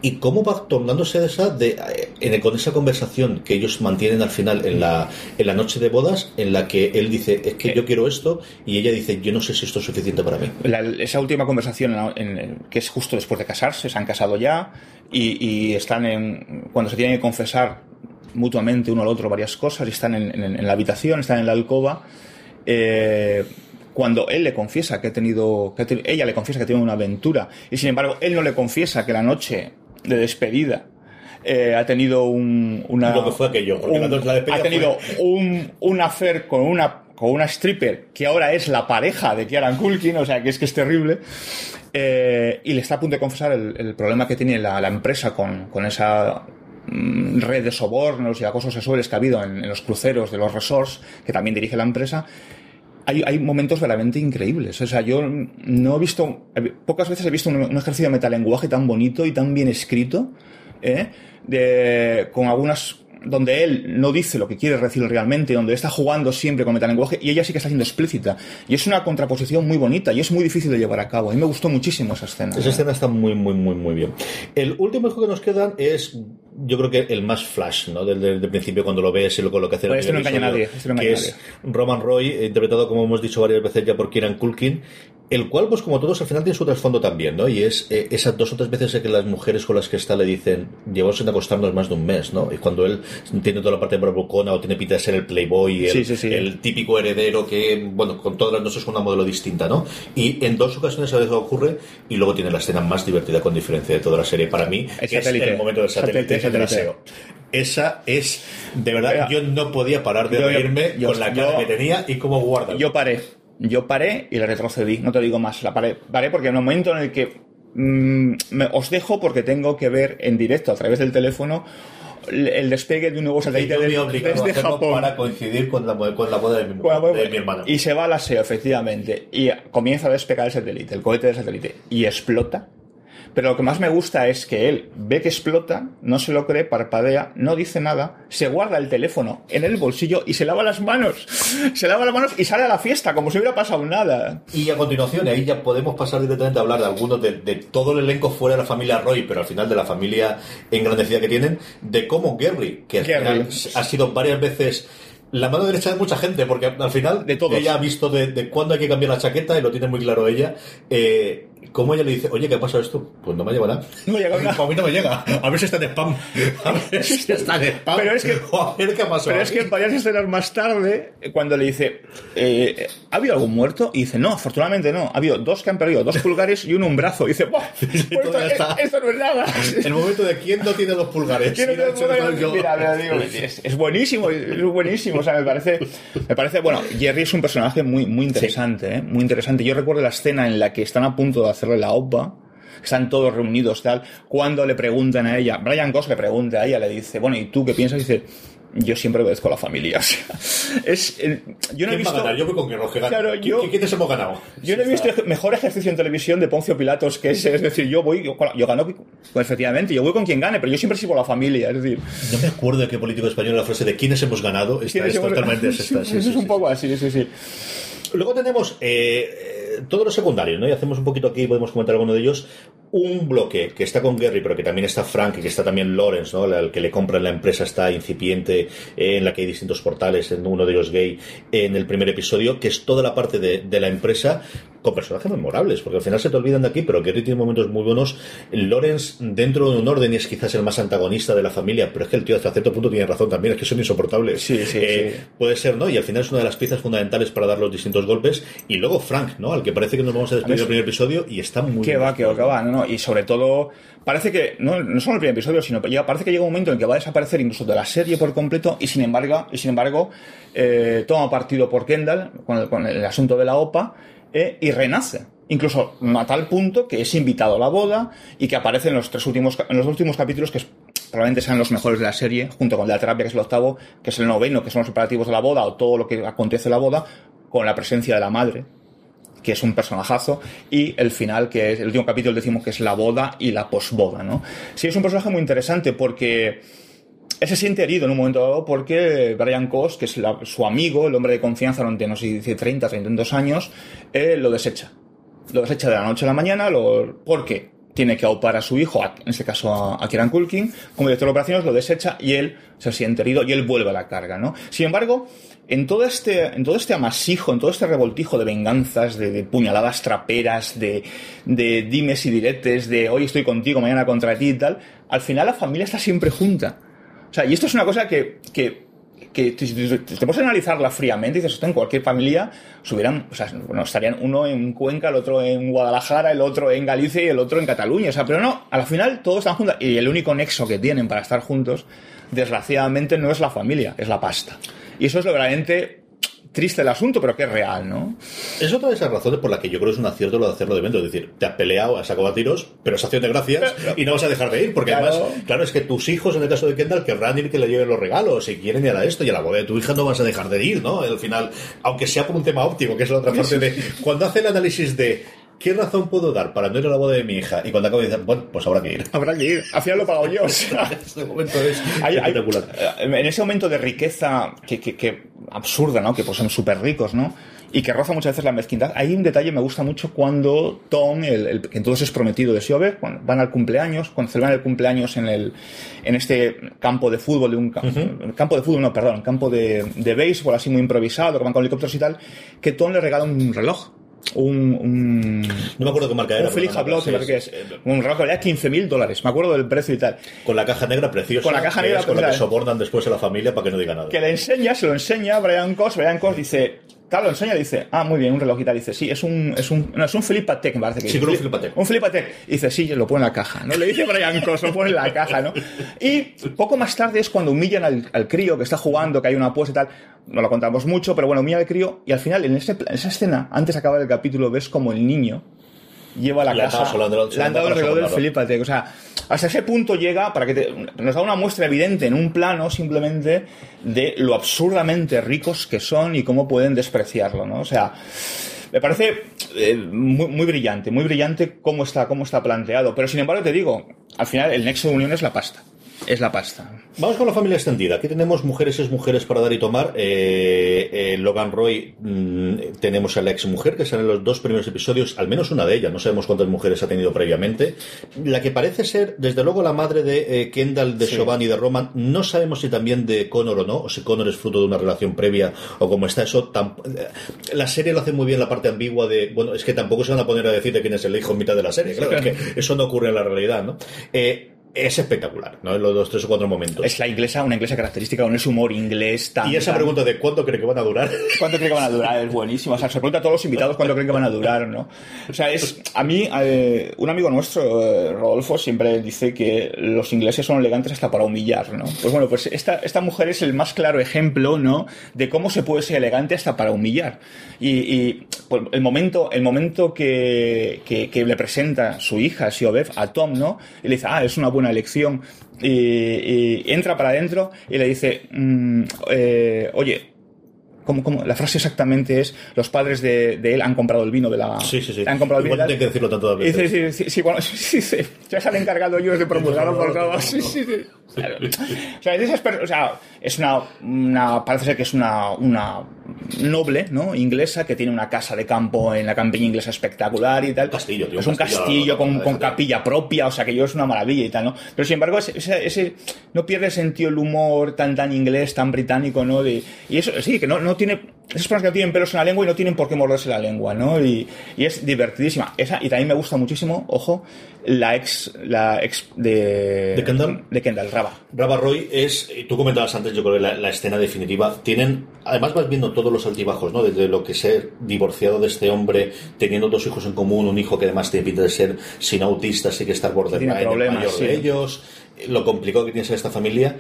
Y cómo va tornándose esa de, en, con esa conversación que ellos mantienen al final en la, en la noche de bodas, en la que él dice, es que yo quiero esto, y ella dice, yo no sé si esto es suficiente para mí. La, esa última conversación en, en, que es justo después de casarse, se han casado ya, y, y están en, cuando se tienen que confesar mutuamente uno al otro varias cosas y están en, en, en la habitación, están en la alcoba. Eh, cuando él le confiesa que ha tenido, que ha tenido, ella le confiesa que ha tenido una aventura y sin embargo él no le confiesa que la noche de despedida eh, ha tenido un, una, lo que fue aquello, porque un, la despedida ha tenido fue... un, un affair con una con una stripper que ahora es la pareja de Kieran Culkin, o sea que es que es terrible, eh, y le está a punto de confesar el, el problema que tiene la, la empresa con, con esa red de sobornos y acosos sexuales que ha habido en, en los cruceros de los resorts que también dirige la empresa. Hay, hay momentos verdaderamente increíbles. O sea, yo no he visto... Pocas veces he visto un, un ejercicio de metalenguaje tan bonito y tan bien escrito, ¿eh? De, con algunas... donde él no dice lo que quiere decir realmente, donde está jugando siempre con metalenguaje y ella sí que está siendo explícita. Y es una contraposición muy bonita y es muy difícil de llevar a cabo. A mí me gustó muchísimo esa escena. Esa ¿eh? escena está muy, muy, muy, muy bien. El último juego que nos quedan es... yo creo que el más flash, ¿no? Del, del, del principio, cuando lo ves y lo, lo que hace el este no engaña a nadie, este no engaña que nadie. Es Roman Roy, interpretado, como hemos dicho varias veces ya, por Kieran Culkin, el cual, pues como todos, al final tiene su trasfondo también, ¿no? Y es eh, esas dos o tres veces que las mujeres con las que está le dicen, llevamos sin acostarnos más de un mes, ¿no? Y cuando él tiene toda la parte de barbocona o tiene pinta de ser el playboy, el, sí, sí, sí. el típico heredero que, bueno, con todas las noches con una modelo distinta, ¿no? Y en dos ocasiones a veces ocurre, y luego tiene la escena más divertida con diferencia de toda la serie, para mí, el que es el momento del satélite. satélite. Trasero. Esa es, de verdad, Mira, yo no podía parar de yo, reírme yo, con la cara yo, que tenía y cómo guardarlo. Yo paré, yo paré y le retrocedí, no te digo más, la paré, paré porque en el momento en el que mmm, me, os dejo porque tengo que ver en directo a través del teléfono el despegue de un nuevo satélite desde, desde Japón para coincidir con la, con la boda de mi, bueno, de mi hermana. Y se va al aseo, efectivamente, y comienza a despegar el satélite, el cohete del satélite, y explota. Pero lo que más me gusta es que él ve que explota, no se lo cree, parpadea, no dice nada, se guarda el teléfono en el bolsillo y se lava las manos. Se lava las manos y sale a la fiesta como si hubiera pasado nada. Y a continuación, ahí ya podemos pasar directamente a hablar de algunos de, de todo el elenco fuera de la familia Roy, pero al final de la familia engrandecida que tienen, de cómo Gerri, que Gerri. Ha, ha sido varias veces... la mano derecha de mucha gente, porque al final de todos. Ella ha visto de, de cuándo hay que cambiar la chaqueta y lo tiene muy claro ella. Eh, ¿Cómo ella le dice, oye, ¿qué ha pasado esto? Pues no me llega nada. No me llega nada. A mí no me llega. A ver si está en spam. A ver si está en spam. Pero es que, a ver qué ha pasado. Pero es que varias escenas más tarde, cuando le dice, eh, ¿ha habido algún muerto? Y dice, no, afortunadamente no. Ha habido dos que han perdido dos pulgares y uno un brazo. Y dice, ¡buah! Pues esto, está. esto no es nada. El momento de quién no tiene dos pulgares. ¿Quién no tiene dos pulgares? Yo... Mira, mira, digo, es, es buenísimo, es buenísimo. O sea, me parece, me parece, bueno, Gerri es un personaje muy, muy interesante, sí. ¿eh? Muy interesante. Yo recuerdo la escena en la que están a punto de hacerle la opa, están todos reunidos, tal, cuando le preguntan a ella, Brian Cox le pregunta a ella, le dice, bueno, ¿y tú qué piensas? Y dice, yo siempre obedezco a la familia. O sea, es, el, yo no he visto. Yo voy con Guerrero, claro, yo, ¿Qué, ¿Quiénes hemos ganado? Yo no he visto mejor ejercicio en televisión de Poncio Pilatos que ese. Es decir, yo voy, yo, yo gano, pues, efectivamente, yo voy con quien gane, pero yo siempre sigo a la familia. Es decir, no me acuerdo de qué político español la frase de ¿quiénes hemos ganado? Esta, ¿quiénes hemos ganado? Es esta, sí, sí, eso es un sí, poco sí. así, sí, sí. Luego tenemos eh, todos los secundarios, ¿no? Y hacemos un poquito aquí, podemos comentar alguno de ellos. Un bloque que está con Gerri, pero que también está Frank y que está también Lawrence, ¿no? El que le compra en la empresa está incipiente, eh, en la que hay distintos portales, en uno de ellos gay, en el primer episodio, que es toda la parte de, de la empresa con personajes memorables, porque al final se te olvidan de aquí, pero Gerri tiene momentos muy buenos. Lawrence, dentro de un orden, es quizás el más antagonista de la familia, pero es que el tío hasta cierto punto tiene razón también, es que son insoportables. Sí, sí, eh, sí. Puede ser, ¿no? Y al final es una de las piezas fundamentales para dar los distintos golpes. Y luego Frank, ¿no? Al que parece que nos vamos a despedir del primer episodio y está muy... Que va, que va, que va, ¿no? Y sobre todo, parece que, no, no solo el primer episodio, sino que parece que llega un momento en que va a desaparecer incluso de la serie por completo y sin embargo, y sin embargo eh, toma partido por Kendall con el, con el asunto de la OPA. Eh, y renace, incluso a tal punto que es invitado a la boda y que aparece en los tres últimos en los últimos capítulos, que es, probablemente sean los mejores de la serie, junto con la terapia, que es el octavo, que es el noveno, que son los preparativos de la boda o todo lo que acontece en la boda, con la presencia de la madre, que es un personajazo, y el final, que es el último capítulo, decimos que es la boda y la posboda, ¿no? Sí, es un personaje muy interesante porque él se siente herido en un momento dado porque Brian Cox, que es la, su amigo, el hombre de confianza durante, no sé si treinta, treinta y dos años, eh, lo desecha. Lo desecha de la noche a la mañana, lo, porque tiene que aupar a su hijo, en este caso a, a Kieran Culkin, como director de operaciones, lo desecha y él se siente herido y él vuelve a la carga, ¿no? Sin embargo, en todo este, en todo este amasijo, en todo este revoltijo de venganzas, de, de puñaladas traperas, de, de dimes y diretes, de hoy estoy contigo, mañana contra ti y tal, al final la familia está siempre junta. O sea, y esto es una cosa que, que, que te, te, te, te puedes analizarla fríamente y dices, esto en cualquier familia subieran, o sea, bueno, estarían uno en Cuenca, el otro en Guadalajara, el otro en Galicia y el otro en Cataluña. O sea, pero no, a la final todos están juntos y el único nexo que tienen para estar juntos, desgraciadamente, no es la familia, es la pasta. Y eso es lo realmente triste el asunto, pero que es real, ¿no? Es otra de esas razones por la que yo creo que es un acierto lo de hacerlo de evento. Es decir, te has peleado, has acabado a tiros, pero es acción de gracias y no vas a dejar de ir, porque claro. Además, claro, es que tus hijos, en el caso de Kendall, querrán ir que le lleven los regalos y quieren ir a esto, y a la boda de tu hija no vas a dejar de ir, ¿no? Al final, aunque sea por un tema óptico, que es la otra parte de... Cuando hace el análisis de ¿qué razón puedo dar para no ir a la boda de mi hija? Y cuando acabo de decir, bueno, pues habrá que ir. Habrá que ir. Al final lo he pagado yo. O sea, este momento es hay, hay, en ese momento de riqueza que, que, que absurda, ¿no? Que pues son súper ricos, ¿no? Y que roza muchas veces la mezquindad. Hay un detalle que me gusta mucho cuando Tom, el, el que entonces es prometido de Siobhan, cuando van al cumpleaños, cuando celebran el cumpleaños en el en este campo de fútbol, de un uh-huh. campo de fútbol, no, perdón, campo de, de béisbol así muy improvisado, que van con helicópteros y tal, que Tom le regala un reloj. Un, un no me acuerdo qué marca era, un Feliz Hablot, sí, que es un reloj que valía quince mil dólares, me acuerdo del precio y tal, con la caja negra preciosa, con la caja negra con la que sobornan después a la familia para que no diga nada, que le enseña, se lo enseña Brian Cox. Brian Cox dice, claro, lo enseña, dice, ah, muy bien, un reloj y tal, dice, sí, es un es un no, es un Philip Patek, me parece que sí, es un Philip Patek, un Philip Patek, dice, sí, lo pone en la caja, no le dice Brian Cox, lo pone en la caja, ¿no? Y poco más tarde es cuando humillan al, al crío que está jugando, que hay una apuesta y tal. No lo contamos mucho, pero bueno, humilla al crío, y al final en, ese, en esa escena, antes de acabar el capítulo, ves como el niño lleva la caja, le han dado el reloj del Philip Patek. O sea, hasta ese punto llega, para que te, nos da una muestra evidente en un plano simplemente de lo absurdamente ricos que son y cómo pueden despreciarlo, ¿no? O sea, me parece eh, muy, muy brillante, muy brillante cómo está, cómo está planteado. Pero sin embargo, te digo, al final el nexo de unión es la pasta. Es la pasta. Vamos con la familia extendida. Aquí tenemos mujeres es mujeres para dar y tomar. Eh, eh, Logan Roy, mmm, tenemos a la ex mujer que sale en los dos primeros episodios, al menos una de ellas. No sabemos cuántas mujeres ha tenido previamente. La que parece ser, desde luego, la madre de eh, Kendall, de sí. Siobhan y de Roman. No sabemos si también de Connor o no, o si Connor es fruto de una relación previa o como está eso. Tan... La serie lo hace muy bien, la parte ambigua de, bueno, es que tampoco se van a poner a decir de quién es el hijo en mitad de la serie. Claro, es que eso no ocurre en la realidad, ¿no? Eh, Es espectacular, ¿no? En los dos, tres o cuatro momentos. Es la inglesa, una inglesa característica con ese humor inglés tan... Y esa pregunta de ¿cuánto cree que van a durar? ¿Cuánto cree que van a durar? Es buenísima. O sea, se pregunta a todos los invitados cuánto creen que van a durar, ¿no? O sea, es... A mí, eh, un amigo nuestro, eh, Rodolfo, siempre dice que los ingleses son elegantes hasta para humillar, ¿no? Pues bueno, pues esta, esta mujer es el más claro ejemplo, ¿no? De cómo se puede ser elegante hasta para humillar. Y, y pues, el momento, el momento que, que, que le presenta su hija, Siobhan, a Tom, ¿no? Y le dice, ah, es una buena elección, y, y entra para adentro y le dice, mmm, eh, oye, ¿cómo, cómo? La frase exactamente es, los padres de, de él han comprado el vino de la... Sí, sí, sí. Han comprado el vino. Igual tiene que decirlo tanto de veces. Sí, sí, sí, sí, bueno, sí, sí, ya se han encargado ellos de promulgarlo por todo. Sí, sí, sí. Claro. O sea, es, o sea, es una, una... Parece ser que es una... una noble, ¿no? Inglesa, que tiene una casa de campo en la campiña inglesa espectacular y tal. Castillo, tío, es un castillo, castillo con, con capilla propia, o sea, que yo es una maravilla y tal, ¿no? Pero sin embargo, ese, ese, ese no pierde sentido el humor tan tan inglés, tan británico, ¿no? De, y eso, sí, que no, no tiene... Esas personas que no tienen pelos en la lengua y no tienen por qué morderse la lengua, ¿no? Y, y es divertidísima. Esa, y también me gusta muchísimo, ojo, la ex, la ex de... ¿De Kendall? De Kendall, Rava. Rava Roy es, tú comentabas antes, yo creo que la, la escena definitiva, tienen, además vas viendo todos los altibajos, ¿no? Desde lo que ser divorciado de este hombre, teniendo dos hijos en común, un hijo que además tiene pinta de ser sin autista, así que está borderline, el mayor sí. de ellos, lo complicado que tiene ser esta familia.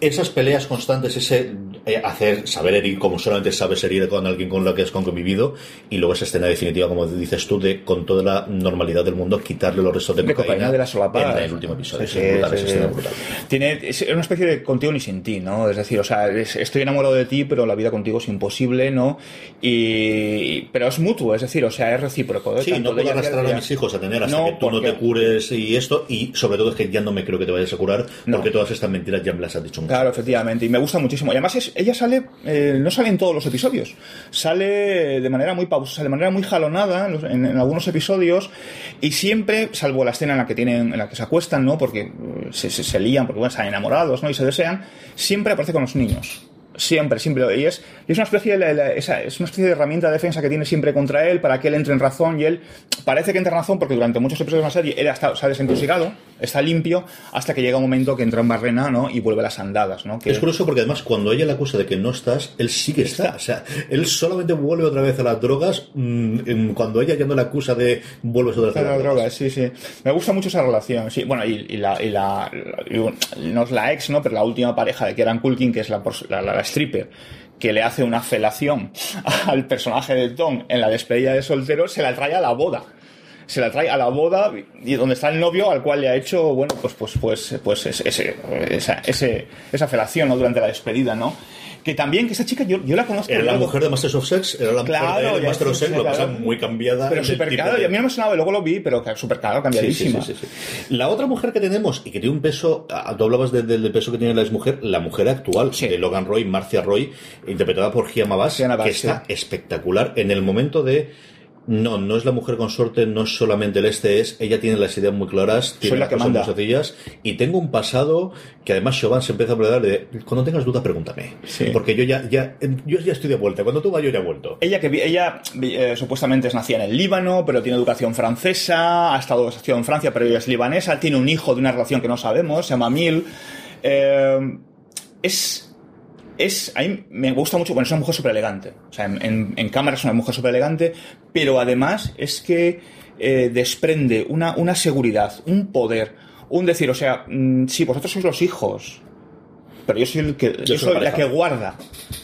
Esas peleas constantes, ese eh, hacer, saber herir como solamente sabes herir con alguien con lo que has convivido, y luego esa escena definitiva, como dices tú, de con toda la normalidad del mundo quitarle los restos de, de cocaína de la solapa en el último episodio. Sí, sí, es brutal, sí, sí. Brutal. Tiene, es una especie de contigo ni sin ti, ¿no? Es decir, o sea, es, estoy enamorado de ti, pero la vida contigo es imposible, ¿no? Y, pero es mutuo, es decir, o sea, es recíproco. Sí, tanto no puedo arrastrar a mis hijos a tener hasta no, que tú porque... no te cures y esto, y sobre todo es que ya no me creo que te vayas a curar, porque no. Todas estas mentiras ya me las has dicho. Claro, efectivamente, y me gusta muchísimo. Y además es, ella sale, eh, no sale en todos los episodios, sale de manera muy pausa, de manera muy jalonada en, en, en algunos episodios, y siempre, salvo la escena en la que tienen, en la que se acuestan, ¿no? Porque se, se, se lían, porque bueno, están enamorados, ¿no? Y se desean, siempre aparece con los niños. Siempre, siempre. Y es, y es una especie de la, la, esa, es una especie de herramienta de defensa que tiene siempre contra él para que él entre en razón, y él parece que entra en razón porque durante muchos episodios de la serie él está, se ha desintoxicado, está limpio, hasta que llega un momento que entra en barrena, ¿no? Y vuelve a las andadas, ¿no? Que... Es curioso porque además cuando ella le acusa de que no estás, él sí que está. O sea, él solamente vuelve otra vez a las drogas mmm, cuando ella ya no le acusa de vuelves otra vez a las, a las drogas. drogas. Sí, sí. Me gusta mucho esa relación. Sí, bueno, y, y la... Y la y, no es la ex, ¿no? Pero la última pareja de Kieran Culkin, que es la... la, la stripper que le hace una felación al personaje de Tom en la despedida de soltero, se la trae a la boda. Se la trae a la boda y donde está el novio al cual le ha hecho, bueno, pues pues pues pues ese, esa, ese, esa felación, ¿no? Durante la despedida, ¿no? Que también, que esa chica, yo, yo la conozco. Era la algo. mujer de Masters of Sex, era la claro, mujer de, de Masters of Sex, lo pasa muy cambiada. Pero súper caro, de... y a mí no me sonaba, y luego lo vi, pero súper caro, cambiadísima. Sí, sí, sí, sí. La otra mujer que tenemos, y que tiene un peso, tú hablabas del de, de peso que tiene la exmujer, la mujer actual, sí. de Logan Roy, Marcia Roy, interpretada por Gia Mavaz, que sí. está espectacular en el momento de... No, no es la mujer consorte, no es solamente el este, es ella tiene las ideas muy claras, tiene las cosas muy sencillas, y tengo un pasado que además Siobhan se empieza a hablar de cuando tengas dudas pregúntame, sí. porque yo ya, ya yo ya estoy de vuelta, cuando tú vas yo ya he vuelto. Ella que ella eh, supuestamente es nacida en el Líbano, pero tiene educación francesa, ha estado ha en Francia, pero ella es libanesa, tiene un hijo de una relación que no sabemos, se llama Amil. Eh, es... Es, a mí me gusta mucho, bueno, es una mujer súper elegante. O sea, en, en, en cámara es una mujer súper elegante, pero además es que eh, desprende una, una seguridad, un poder, un decir, o sea, mmm, sí, vosotros sois los hijos, pero yo soy, el que, yo yo soy la, la que guarda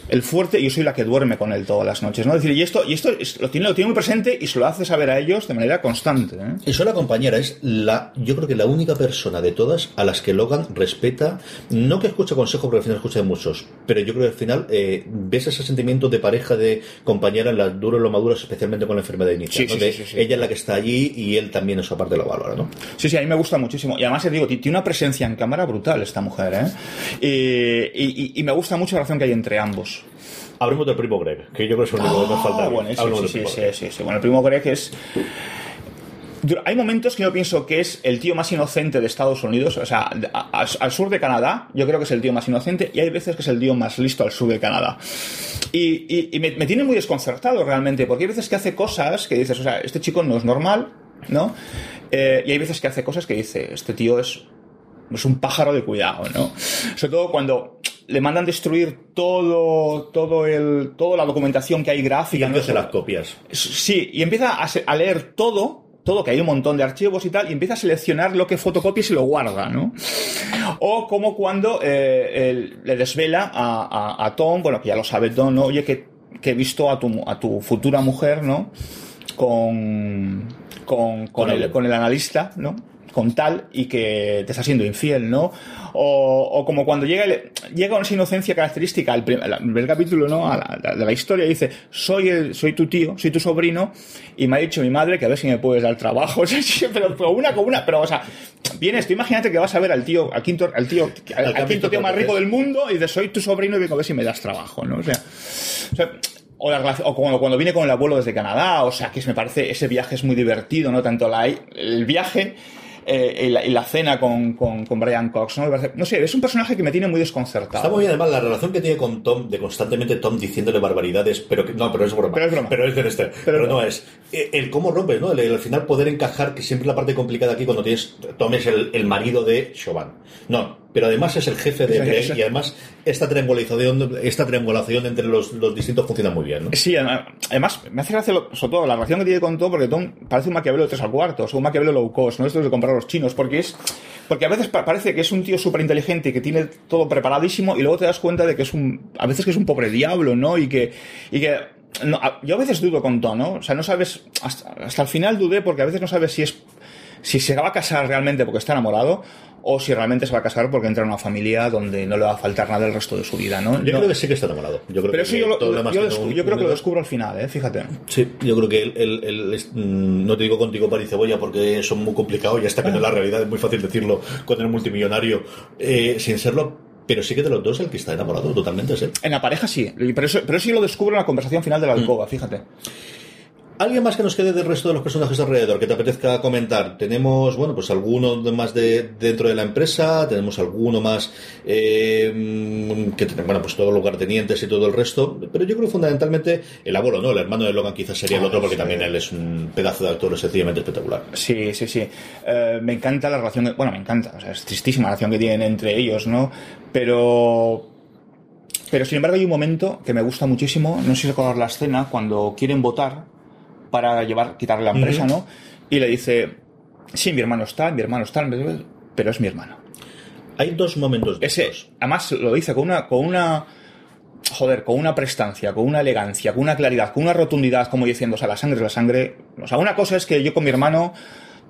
el fuerte y yo soy la que duerme con él todas las noches, ¿no? Es decir, y esto, y esto es, lo, tiene, lo tiene muy presente y se lo hace saber a ellos de manera constante, ¿eh? Y soy la compañera, es la, yo creo que la única persona de todas a las que Logan respeta, no que escucha consejos, porque al final escucha de muchos, pero yo creo que al final eh, ves ese sentimiento de pareja, de compañera en las duras, en lo maduras, especialmente con la enfermedad inicial, sí, ¿no? Sí, sí, sí, ella sí. es la que está allí y él también esa parte lo valora, ¿no? Sí, sí, a mí me gusta muchísimo, y además te digo, tiene una presencia en cámara brutal esta mujer, ¿eh? Eh, y, y, y me gusta mucho la relación que hay entre ambos. Hablemos del primo Greg, que yo creo que es el único que nos falta. Bueno, sí, sí, sí, sí, sí. Bueno, el primo Greg es... Hay momentos que yo pienso que es el tío más inocente de Estados Unidos, o sea, a, a, al sur de Canadá, yo creo que es el tío más inocente, y hay veces que es el tío más listo al sur de Canadá. Y, y, y me, me tiene muy desconcertado realmente, porque hay veces que hace cosas que dices, o sea, este chico no es normal, ¿no? Eh, y hay veces que hace cosas que dice, este tío es... Es un pájaro de cuidado, ¿no? Sobre todo cuando le mandan destruir todo, todo el, toda la documentación que hay gráfica. Y empieza ¿no? las copias. Sí, y empieza a, se, a leer todo, todo, que hay un montón de archivos y tal, y empieza a seleccionar lo que fotocopia y se lo guarda, ¿no? O como cuando eh, él, le desvela a, a, a Tom, bueno, que ya lo sabe Tom, ¿no? Oye, que, que he visto a tu, a tu futura mujer, ¿no? Con, con, con, con, el, el... con el analista, ¿no? Con tal y que te está siendo infiel, ¿no? O, o como cuando llega el, llega esa inocencia característica al primer, al primer capítulo, ¿no? A la, de la historia, dice, soy el, soy tu tío, soy tu sobrino, y me ha dicho mi madre que a ver si me puedes dar trabajo, o sea, pero, pero una con una, pero, o sea, vienes, tú imagínate que vas a ver al tío, al quinto, al tío, al, al, al quinto tío más rico del mundo, y dices, soy tu sobrino y vengo a ver si me das trabajo, ¿no? O sea, o sea O, la, o cuando, cuando viene con el abuelo desde Canadá, o sea, que me parece, ese viaje es muy divertido, ¿no? Tanto la, el viaje eh, y, la, y la cena con, con, con Brian Cox, ¿no? Parece, no sé, es un personaje que me tiene muy desconcertado. Está muy bien, además, la relación que tiene con Tom, de constantemente Tom diciéndole barbaridades, pero que, no, pero es broma. Pero es broma. Pero es de este, pero, pero no es. El cómo rompes, ¿no? El, el al final poder encajar, que siempre la parte complicada aquí cuando tienes, Tom es el, el marido de Siobhan. No. Pero además es el jefe de Greg, sí, sí. y además esta triangulación, esta triangulación entre los, los distintos funciona muy bien, ¿no? Sí, además me hace gracia, lo, sobre todo, la relación que tiene con Tom, porque Tom parece un Maquiavelo tres al cuarto, o sea, un Maquiavelo low cost, no esto es de comprar a los chinos, porque es porque a veces parece que es un tío súper inteligente y que tiene todo preparadísimo, y luego te das cuenta de que es un, a veces que es un pobre diablo, ¿no? Y que, y que no, yo a veces dudo con Tom, ¿no? O sea, no sabes, hasta, hasta el final dudé, porque a veces no sabes si es si se va a casar realmente porque está enamorado, o si realmente se va a casar porque entra en una familia donde no le va a faltar nada el resto de su vida, ¿no? Yo no. creo que sí que está enamorado. Yo creo Pero que yo, todo lo, lo yo, descubro, un, yo creo un... que lo descubro al final, ¿eh? Fíjate. Sí, yo creo que él, él, él es, no te digo contigo para y cebolla porque son muy complicados y hasta que no la realidad es muy fácil decirlo con el multimillonario eh, sin serlo. Pero sí que de los dos el que está enamorado totalmente es él. En la pareja sí, pero eso, pero eso yo lo descubro en la conversación final de la alcoba, mm. fíjate. ¿Alguien más que nos quede del resto de los personajes alrededor que te apetezca comentar? Tenemos, bueno, pues alguno más de dentro de la empresa, tenemos alguno más eh, que tienen, bueno, pues todos los lugartenientes y todo el resto, pero yo creo fundamentalmente el abuelo, ¿no? El hermano de Logan quizás sería ah, el otro, porque sí, también él es un pedazo de actor sencillamente espectacular. Sí, sí, sí. Eh, me encanta la relación, de, bueno, me encanta, o sea, es tristísima la relación que tienen entre ellos, ¿no? Pero... Pero sin embargo hay un momento que me gusta muchísimo, no sé si recordar la escena, cuando quieren votar para llevar, quitarle la empresa, uh-huh. ¿no? Y le dice, sí, mi hermano está, mi hermano está, pero es mi hermano. Hay dos momentos de ese, además lo dice con una, con una, joder, con una prestancia, con una elegancia, con una claridad, con una rotundidad, como diciendo, o sea, la sangre es la sangre. O sea, una cosa es que yo con mi hermano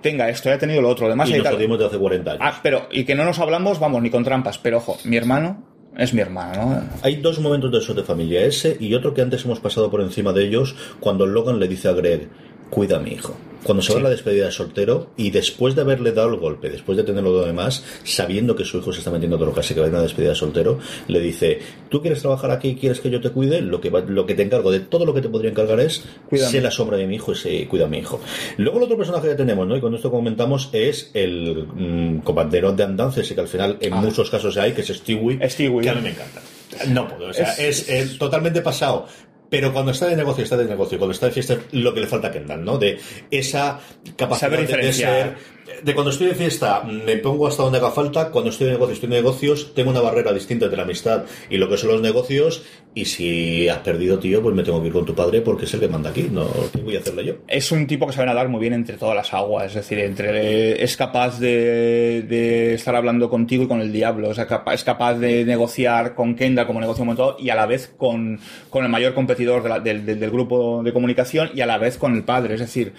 tenga esto, ya he tenido lo otro, además... Y nos jodimos de hace cuarenta años. Ah, pero, y que no nos hablamos, vamos, ni con trampas, pero ojo, mi hermano... Es mi hermano, ¿no? Hay dos momentos de eso de familia, ese y otro que antes hemos pasado por encima de ellos, cuando Logan le dice a Greg, cuida a mi hijo. Cuando se sí. va a la despedida de soltero, y después de haberle dado el golpe, después de tenerlo todo demás, sabiendo que su hijo se está metiendo todo lo que hace, que va a ir a la despedida de soltero, le dice, ¿tú quieres trabajar aquí? ¿Quieres que yo te cuide? Lo que, lo que te encargo, de todo lo que te podría encargar es, cuídame. Sé la sombra de mi hijo y sé, cuida a mi hijo. Luego el otro personaje que tenemos, ¿no? Y con esto comentamos, es el mmm, compañero de andanza, ese que al final en ah. muchos casos hay, que es Stewie, Stewie, que a mí me encanta. No puedo, o sea, es, es, es, es totalmente pasado. Pero cuando está de negocio, está de negocio. Cuando está de fiesta, lo que le falta a Kendall, ¿no? De esa capacidad de ser... De cuando estoy de fiesta, me pongo hasta donde haga falta. Cuando estoy de negocios, estoy de negocios. Tengo una barrera distinta entre la amistad y lo que son los negocios. Y si has perdido, tío, pues me tengo que ir con tu padre porque es el que manda aquí. No, ¿qué voy a hacerle yo? Es un tipo que sabe nadar muy bien entre todas las aguas. Es decir, entre es capaz de, de estar hablando contigo y con el diablo. O sea, es capaz de negociar con Kendall como negocio montado y a la vez con, con el mayor competidor de la, del, del, del grupo de comunicación y a la vez con el padre. Es decir,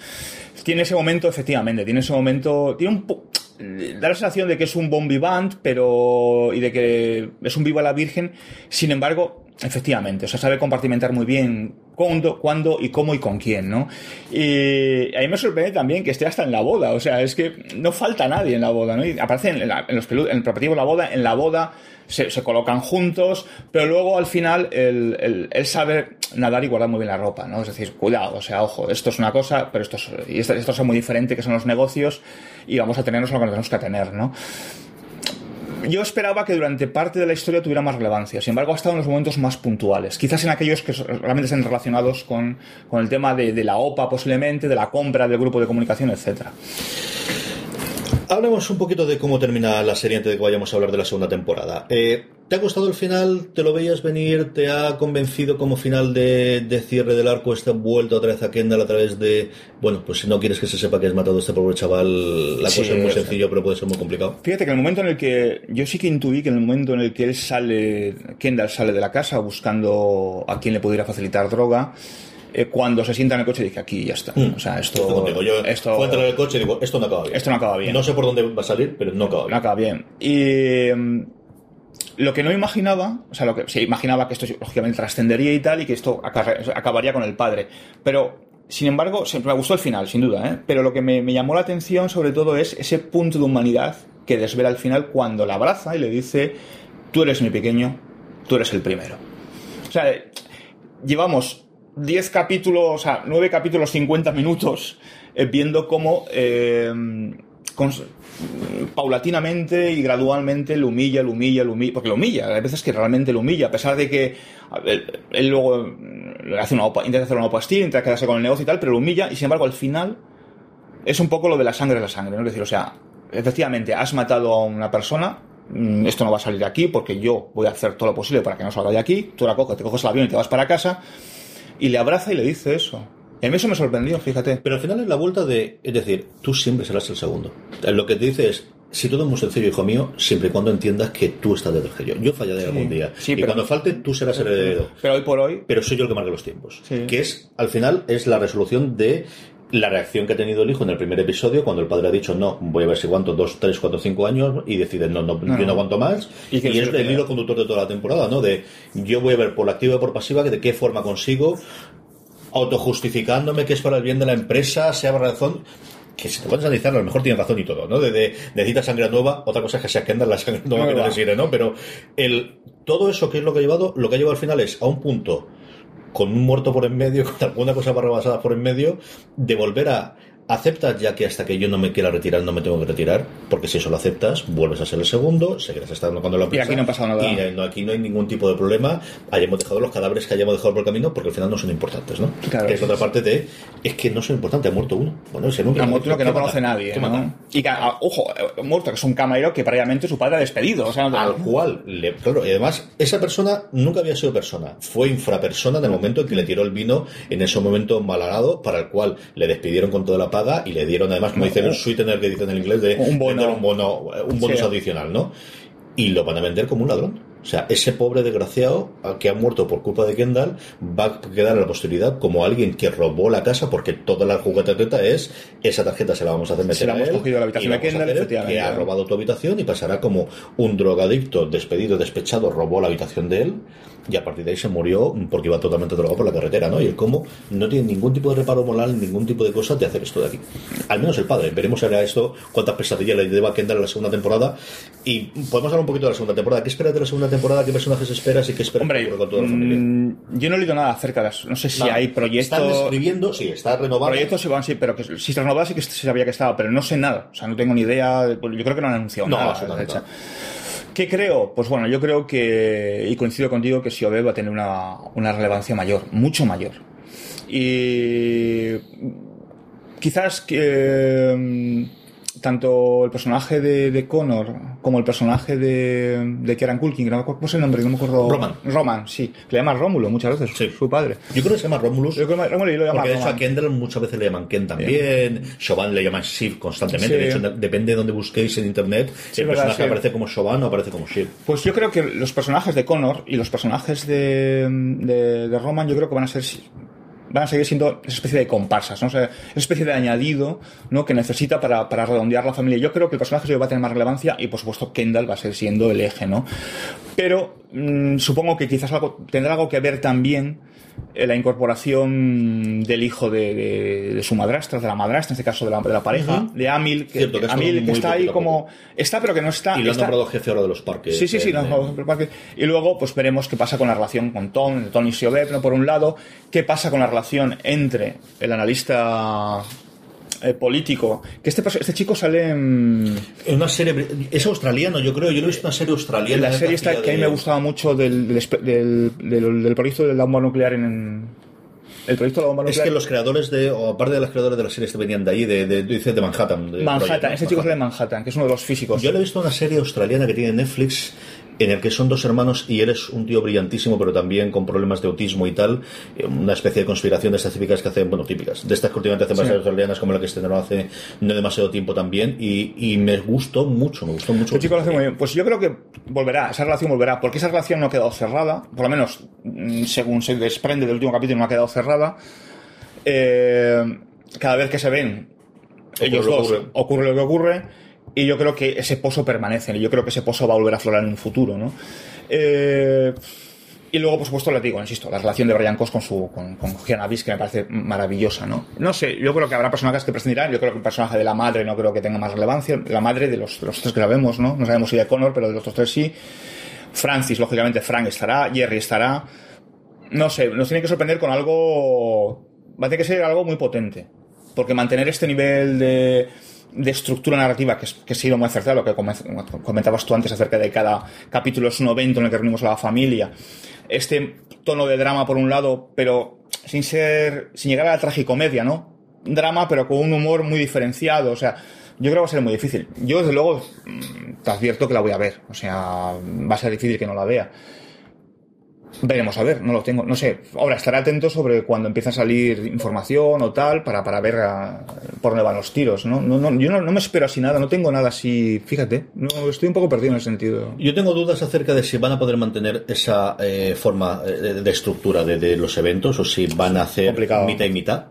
tiene ese momento, efectivamente, tiene ese momento. Tiene un po- da la sensación de que es un bon vivant, pero y de que es un viva la virgen. Sin embargo, efectivamente, o sea, sabe compartimentar muy bien cuándo, cuándo y cómo y con quién, ¿no? Y a mí me sorprende también que esté hasta en la boda, o sea, es que no falta nadie en la boda, ¿no? Y aparece en, la, en, los pelu- en el preparativo de la boda, en la boda se, se colocan juntos, pero luego al final él el, el, el sabe nadar y guardar muy bien la ropa, ¿no? Es decir, cuidado, o sea, ojo, esto es una cosa, pero esto es, y esto, esto es muy diferente, que son los negocios, y vamos a tenernos lo que nos tenemos que tener, ¿no? Yo esperaba que durante parte de la historia tuviera más relevancia, sin embargo ha estado en los momentos más puntuales, quizás en aquellos que realmente están relacionados con, con el tema de, de la OPA posiblemente, de la compra del grupo de comunicación, etcétera. Hablemos un poquito de cómo termina la serie antes de que vayamos a hablar de la segunda temporada. Eh, ¿te ha gustado el final? ¿Te lo veías venir? ¿Te ha convencido como final de, de cierre del arco esta vuelta otra vez a Kendall a través de... Bueno, pues si no quieres que se sepa que has matado a este pobre chaval, la sí, cosa es muy sencilla, pero puede ser muy complicado. Fíjate que en el momento en el que... Yo sí que intuí que en el momento en el que él sale... Kendall sale de la casa buscando a quien le pudiera facilitar droga... Cuando se sienta en el coche dije, aquí ya está. Mm. O sea, esto... Yo esto fue entrar en el coche y digo, esto no acaba bien. Esto no acaba bien. No sé por dónde va a salir, pero no acaba bien. No acaba bien. Y um, lo que no imaginaba, o sea, lo que se sí, imaginaba que esto lógicamente trascendería y tal, y que esto acar- acabaría con el padre. Pero, sin embargo, siempre me gustó el final, sin duda, ¿eh? Pero lo que me, me llamó la atención, sobre todo, es ese punto de humanidad que desvela al final cuando la abraza y le dice, tú eres mi pequeño, tú eres el primero. O sea, eh, llevamos... diez capítulos, o sea, nueve capítulos, cincuenta minutos, eh, viendo cómo eh, con, paulatinamente y gradualmente lo humilla, lo humilla, lo humilla, porque lo humilla, hay veces que realmente lo humilla, a pesar de que él, él luego hace una opa, intenta hacer una opa hostil, intenta quedarse con el negocio y tal, pero lo humilla, y sin embargo al final es un poco lo de la sangre de la sangre, ¿no? Es decir, o sea, efectivamente, has matado a una persona, esto no va a salir de aquí porque yo voy a hacer todo lo posible para que no salga de aquí, tú la coges, te coges el avión y te vas para casa... Y le abraza y le dice eso. A mí eso me sorprendió, fíjate. Pero al final es la vuelta de... Es decir, tú siempre serás el segundo. Lo que te dice es... Si todo es muy sencillo, hijo mío, siempre y cuando entiendas que tú estás detrás de yo. Yo fallaré sí, algún día. Sí, y pero, cuando falte, tú serás heredero. Pero hoy por hoy... Pero soy yo el que marca los tiempos. Sí. Que es, al final, es la resolución de... La reacción que ha tenido el hijo en el primer episodio, cuando el padre ha dicho, no, voy a ver si aguanto dos, tres, cuatro, cinco años, y decide, no, no, no yo no aguanto más. Y, y es el hilo conductor de toda la temporada, ¿no? De, yo voy a ver por la activa y por pasiva, que de qué forma consigo, autojustificándome que es para el bien de la empresa, sea razón... que si te puedes analizar, a lo mejor tiene razón y todo, ¿no? De, de, necesita sangre nueva, otra cosa es que se Kendall la sangre nueva, nueva que necesite, ¿no? Pero el, todo eso que es lo que ha llevado, lo que ha llevado al final es a un punto con un muerto por en medio, con alguna cosa barrabasada por en medio, de volver a aceptas ya que hasta que yo no me quiera retirar no me tengo que retirar, porque si eso lo aceptas vuelves a ser el segundo, seguirás estando cuando lo piensas, y aquí no ha pasado nada, y no, aquí no hay ningún tipo de problema, hayamos dejado los cadáveres que hayamos dejado por el camino, porque al final no son importantes, ¿no? Claro, es otra parte de, es que no son importantes, ha muerto uno, bueno, ese nunca ha muerto uno que no conoce nadie, ¿no? Y que, ojo, muerto que es un camarero que previamente su padre ha despedido, o sea, no te... al cual le, claro, y además esa persona nunca había sido persona, fue infrapersona en el momento en que le tiró el vino en ese momento malhadado, para el cual le despidieron con toda la paga y le dieron, además, como no, dicen, un sweetener que dicen en inglés, de un bono, un bono, un bonus, sí, adicional, ¿no? Y lo van a vender como un ladrón. O sea, ese pobre desgraciado que ha muerto por culpa de Kendall va a quedar a la posteridad como alguien que robó la casa, porque toda la jugueteta es esa tarjeta se la vamos a hacer meter, se la hemos cogido a la habitación de Kendall, que ha robado tu habitación, y pasará como un drogadicto despedido, despechado, robó la habitación de él, y a partir de ahí se murió porque iba totalmente drogado por la carretera, ¿no? Y el cómo no tiene ningún tipo de reparo moral, ningún tipo de cosa de hacer esto de aquí. Al menos el padre. Veremos ahora esto, cuántas pesadillas le lleva a Kendall en la segunda temporada. Y podemos hablar un poquito de la segunda temporada. ¿Qué esperas de la segunda temporada? ¿Qué personajes esperas y qué esperas con toda la familia? Yo no he leído nada acerca de las... No sé si nada. Hay proyectos... Están escribiendo, sí, está renovado. Proyectos se van, sí, pero que si se renovaba sí que sabía que estaba, pero no sé nada. O sea, no tengo ni idea. Yo creo que no han anunciado no, nada. No, no. ¿Qué creo? Pues bueno, yo creo que, y coincido contigo, que Siobhan va a tener una, una relevancia mayor, mucho mayor. Y quizás que tanto el personaje de, de Connor como el personaje de, de Kieran Culkin, ¿cómo es el nombre? No me acuerdo. Roman. Roman, sí. Le llama Rómulo muchas veces, sí. Su padre. Yo creo que se llama Rómulo. Yo creo que Rómulo y lo llama Porque Roman. De hecho a Kendall muchas veces le llaman Ken también. Sí. Siobhan le llaman Shiv constantemente. Sí. De hecho, depende de donde busquéis en internet, sí, el personaje, sí, aparece como Siobhan o aparece como Shiv. Pues yo creo que los personajes de Connor y los personajes de, de, de Roman, yo creo que van a ser... van a seguir siendo esa especie de comparsas, ¿no? O sea, esa especie de añadido, ¿no?, que necesita para, para redondear la familia. Yo creo que el personaje va a tener más relevancia y, por supuesto, Kendall va a ser siendo el eje, ¿no? Pero mmm, supongo que quizás algo, tendrá algo que ver también eh, la incorporación del hijo de, de, de su madrastra, de la madrastra, en este caso de la, de la pareja, uh-huh. de Amil, que, Cierto, que, Amil, que está ahí como... Está, pero que no está... Y lo está... han nombrado jefe ahora de los parques. Sí, sí, sí, eh, no, eh. Parques. Y luego, pues, veremos qué pasa con la relación con Tom, Tom y Siobhan, ¿no?, por un lado, qué pasa con la relación entre el analista eh, político, que este este chico sale en... en una serie, es australiano, yo creo, yo no he visto una serie australiana, la serie esta que de... a mí me gustaba mucho del, del, del, del proyecto de la bomba nuclear en... El proyecto de la bomba nuclear. Es que los creadores de, o aparte de los creadores de las series que venían de allí, de, de, de, de Manhattan. De Manhattan, proyecto, ese chico es de Manhattan, que es uno de los físicos. Yo le he visto una serie australiana que tiene Netflix, en el que son dos hermanos y él es un tío brillantísimo, pero también con problemas de autismo y tal, una especie de conspiración de estas típicas que hacen, bueno, típicas, de estas que últimamente hacen series, sí, australianas, como la que estrenaron hace no demasiado tiempo también, y, y me gustó mucho, me gustó mucho. Este chico lo hace muy bien. Pues yo creo que volverá, esa relación volverá, porque esa relación no ha quedado cerrada, por lo menos según se desprende del último capítulo no ha quedado cerrada. Eh, cada vez que se ven ellos dos ocurre lo que ocurre. Y yo creo que ese pozo permanece, y yo creo que ese pozo va a volver a aflorar en un futuro, ¿no? Eh, y luego, por supuesto, les digo, insisto, la relación de Brian Cox con su con, con Kieran Abyss, que me parece maravillosa, ¿no? No sé, yo creo que habrá personajes que prescindirán, yo creo que el personaje de la madre no creo que tenga más relevancia, la madre de los, de los tres que la vemos, ¿no? No sabemos si de Connor, pero de los otros tres sí. Francis, lógicamente, Frank estará, Jerry estará. No sé, nos tiene que sorprender con algo... Va a tener que ser algo muy potente, porque mantener este nivel de... de estructura narrativa que, es, que sí lo hemos acertado, lo que comentabas tú antes acerca de cada capítulo es un evento en el que reunimos a la familia, este tono de drama por un lado, pero sin ser, sin llegar a la tragicomedia, ¿no? Drama pero con un humor muy diferenciado, o sea, yo creo que va a ser muy difícil. Yo desde luego te advierto que la voy a ver, o sea, va a ser difícil que no la vea. Veremos, a ver, no lo tengo, no sé. Ahora, estaré atento sobre cuando empieza a salir información o tal, para, para ver a, por dónde van los tiros, ¿no? No, no, yo no, no me espero así nada, no tengo nada así, fíjate, no, estoy un poco perdido en el sentido. Yo tengo dudas acerca de si van a poder mantener esa eh, forma de, de estructura de, de los eventos, o si van a hacer complicado, mitad y mitad.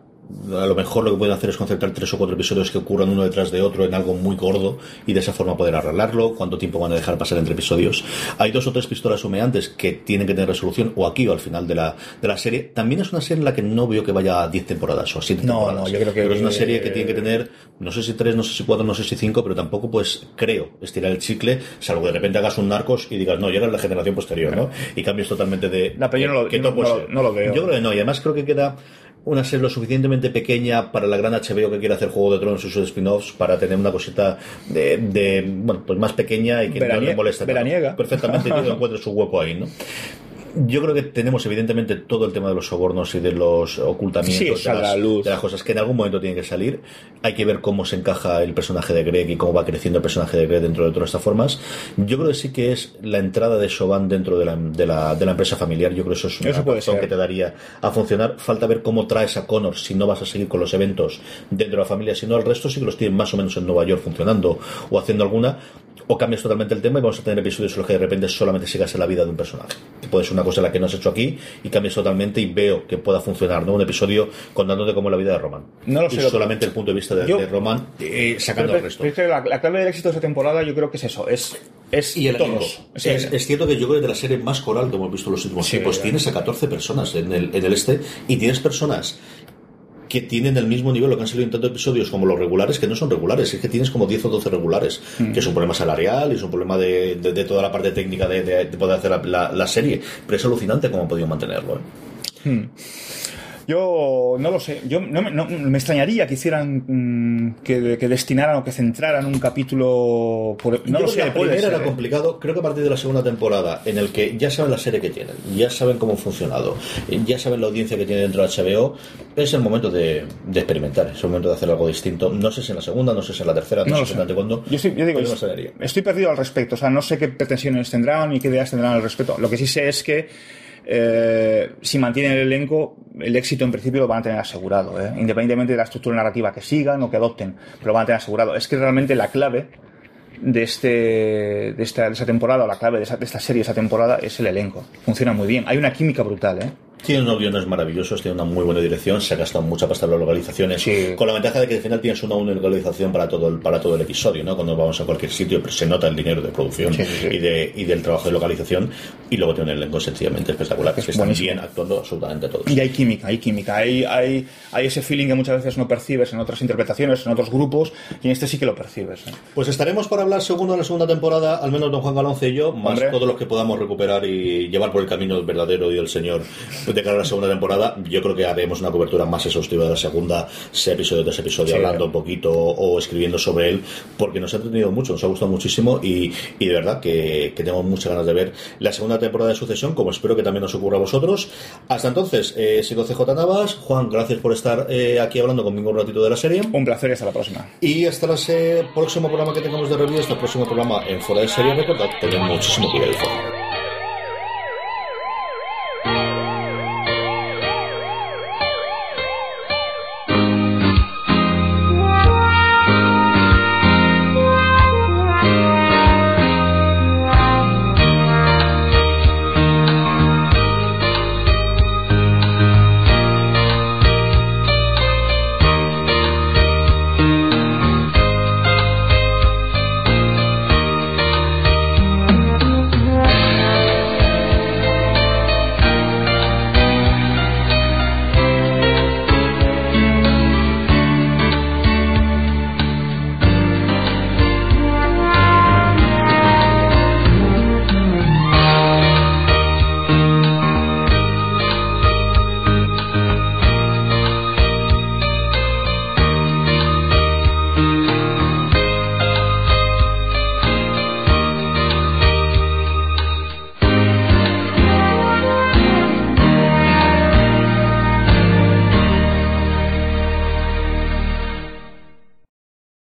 A lo mejor lo que pueden hacer es concertar tres o cuatro episodios que ocurran uno detrás de otro en algo muy gordo y de esa forma poder arreglarlo. ¿Cuánto tiempo van a dejar pasar entre episodios? Hay dos o tres pistolas humeantes que tienen que tener resolución o aquí o al final de la, de la serie. También es una serie en la que no veo que vaya a diez temporadas o a siete no, temporadas. No, yo creo que... Pero es una serie que tiene que tener, no sé si tres, no sé si cuatro, no sé si cinco, pero tampoco, pues, creo, estirar el chicle, salvo que de repente hagas un Narcos y digas, no, ya era la generación posterior, ¿no? Y cambies totalmente de... No, pero yo no lo, yo no, no, no lo veo. Yo creo que no, y además creo que queda... una serie lo suficientemente pequeña para la gran H B O que quiere hacer Juego de Tronos y sus spin-offs, para tener una cosita de, de bueno, pues más pequeña y que Veranie- no le molesta. Veraniega. Claro. Perfectamente, yo encuentro su hueco ahí, ¿no? Yo creo que tenemos evidentemente todo el tema de los sobornos y de los ocultamientos, sí, de, las, luz. de las cosas que en algún momento tienen que salir. Hay que ver cómo se encaja el personaje de Greg y cómo va creciendo el personaje de Greg dentro de todas estas formas. Yo creo que sí que es la entrada de Siobhan dentro de la, de la, de la empresa familiar. Yo creo que eso es una razón que te daría a funcionar. Falta ver cómo traes a Connor, si no vas a seguir con los eventos dentro de la familia, sino al resto sí que los tienen más o menos en Nueva York funcionando o haciendo alguna, o cambias totalmente el tema y vamos a tener episodios en los que de repente solamente sigas en la vida de un personaje. Puede ser una cosa la que no has hecho aquí y cambias totalmente y veo que pueda funcionar, ¿no? Un episodio contándote como la vida de Roman. No lo sé. Y solamente el punto de vista de, yo, de Roman eh, sacando pero, el resto. Pero, pero la, la clave del éxito de esta temporada yo creo que es eso, es... Es, y el todos. Es, es, es cierto que yo creo que de la serie más coral que hemos visto en los últimos sí, tiempos, tienes a catorce personas en el, en el este y tienes personas que tienen el mismo nivel, lo que han salido en tantos episodios como los regulares, que no son regulares, es que tienes como diez o doce regulares, mm. que es un problema salarial y es un problema de, de, de toda la parte técnica de, de, de poder hacer la, la, la serie, pero es alucinante cómo han podido mantenerlo, ¿eh? mm. Yo no lo sé, yo no me, no, me extrañaría que hicieran mmm, que, que destinaran o que centraran un capítulo por, no yo lo sé, la primera ser, era eh. complicado, creo que a partir de la segunda temporada en el que ya saben la serie que tienen, ya saben cómo ha funcionado, ya saben la audiencia que tiene dentro de H B O, es el momento de, de experimentar, es el momento de hacer algo distinto. No sé si en la segunda, no sé si en la tercera, no, no sé si cuándo. Yo, sí, yo digo, yo estoy, estoy perdido al respecto, o sea, no sé qué pretensiones tendrán ni qué ideas tendrán al respecto. Lo que sí sé es que Eh, si mantienen el elenco, el éxito en principio lo van a tener asegurado, ¿eh? Independientemente de la estructura narrativa que sigan o que adopten, pero lo van a tener asegurado. Es que realmente la clave de este de esta, de esta temporada, o la clave de esta, de esta serie, de esta temporada, es el elenco. Funciona muy bien, hay una química brutal, ¿eh? Tiene unos guiones maravillosos, tiene una muy buena dirección, se ha gastado mucha pasta en las localizaciones, sí. Con la ventaja de que al final tienes una única localización para todo el, para todo el episodio, ¿no? Cuando vamos a cualquier sitio se nota el dinero de producción, sí, sí, sí. Y, de, y del trabajo de localización, y luego tiene un elenco sencillamente espectacular, es que están bien actuando absolutamente todos. Y hay química, hay química, hay, hay, hay ese feeling que muchas veces no percibes en otras interpretaciones, en otros grupos, y en este sí que lo percibes, ¿eh? Pues estaremos para hablar segundo de la segunda temporada, al menos Don Juan Galonce y yo, más Hombre. todos los que podamos recuperar y llevar por el camino el verdadero y el señor. De cara a la segunda temporada, yo creo que haremos una cobertura más exhaustiva de la segunda, sea episodio tras episodio, sí, hablando un poquito o escribiendo sobre él, porque nos ha entretenido mucho, nos ha gustado muchísimo y, y de verdad que, que tenemos muchas ganas de ver la segunda temporada de Sucesión, como espero que también nos ocurra a vosotros. Hasta entonces, eh, sigo C J Navas. Juan, gracias por estar eh, aquí hablando conmigo un ratito de la serie. Un placer y hasta la próxima. Y hasta el eh, próximo programa que tengamos de review, hasta el próximo programa en Fuera de Serie. Recordad, tened muchísimo cuidado.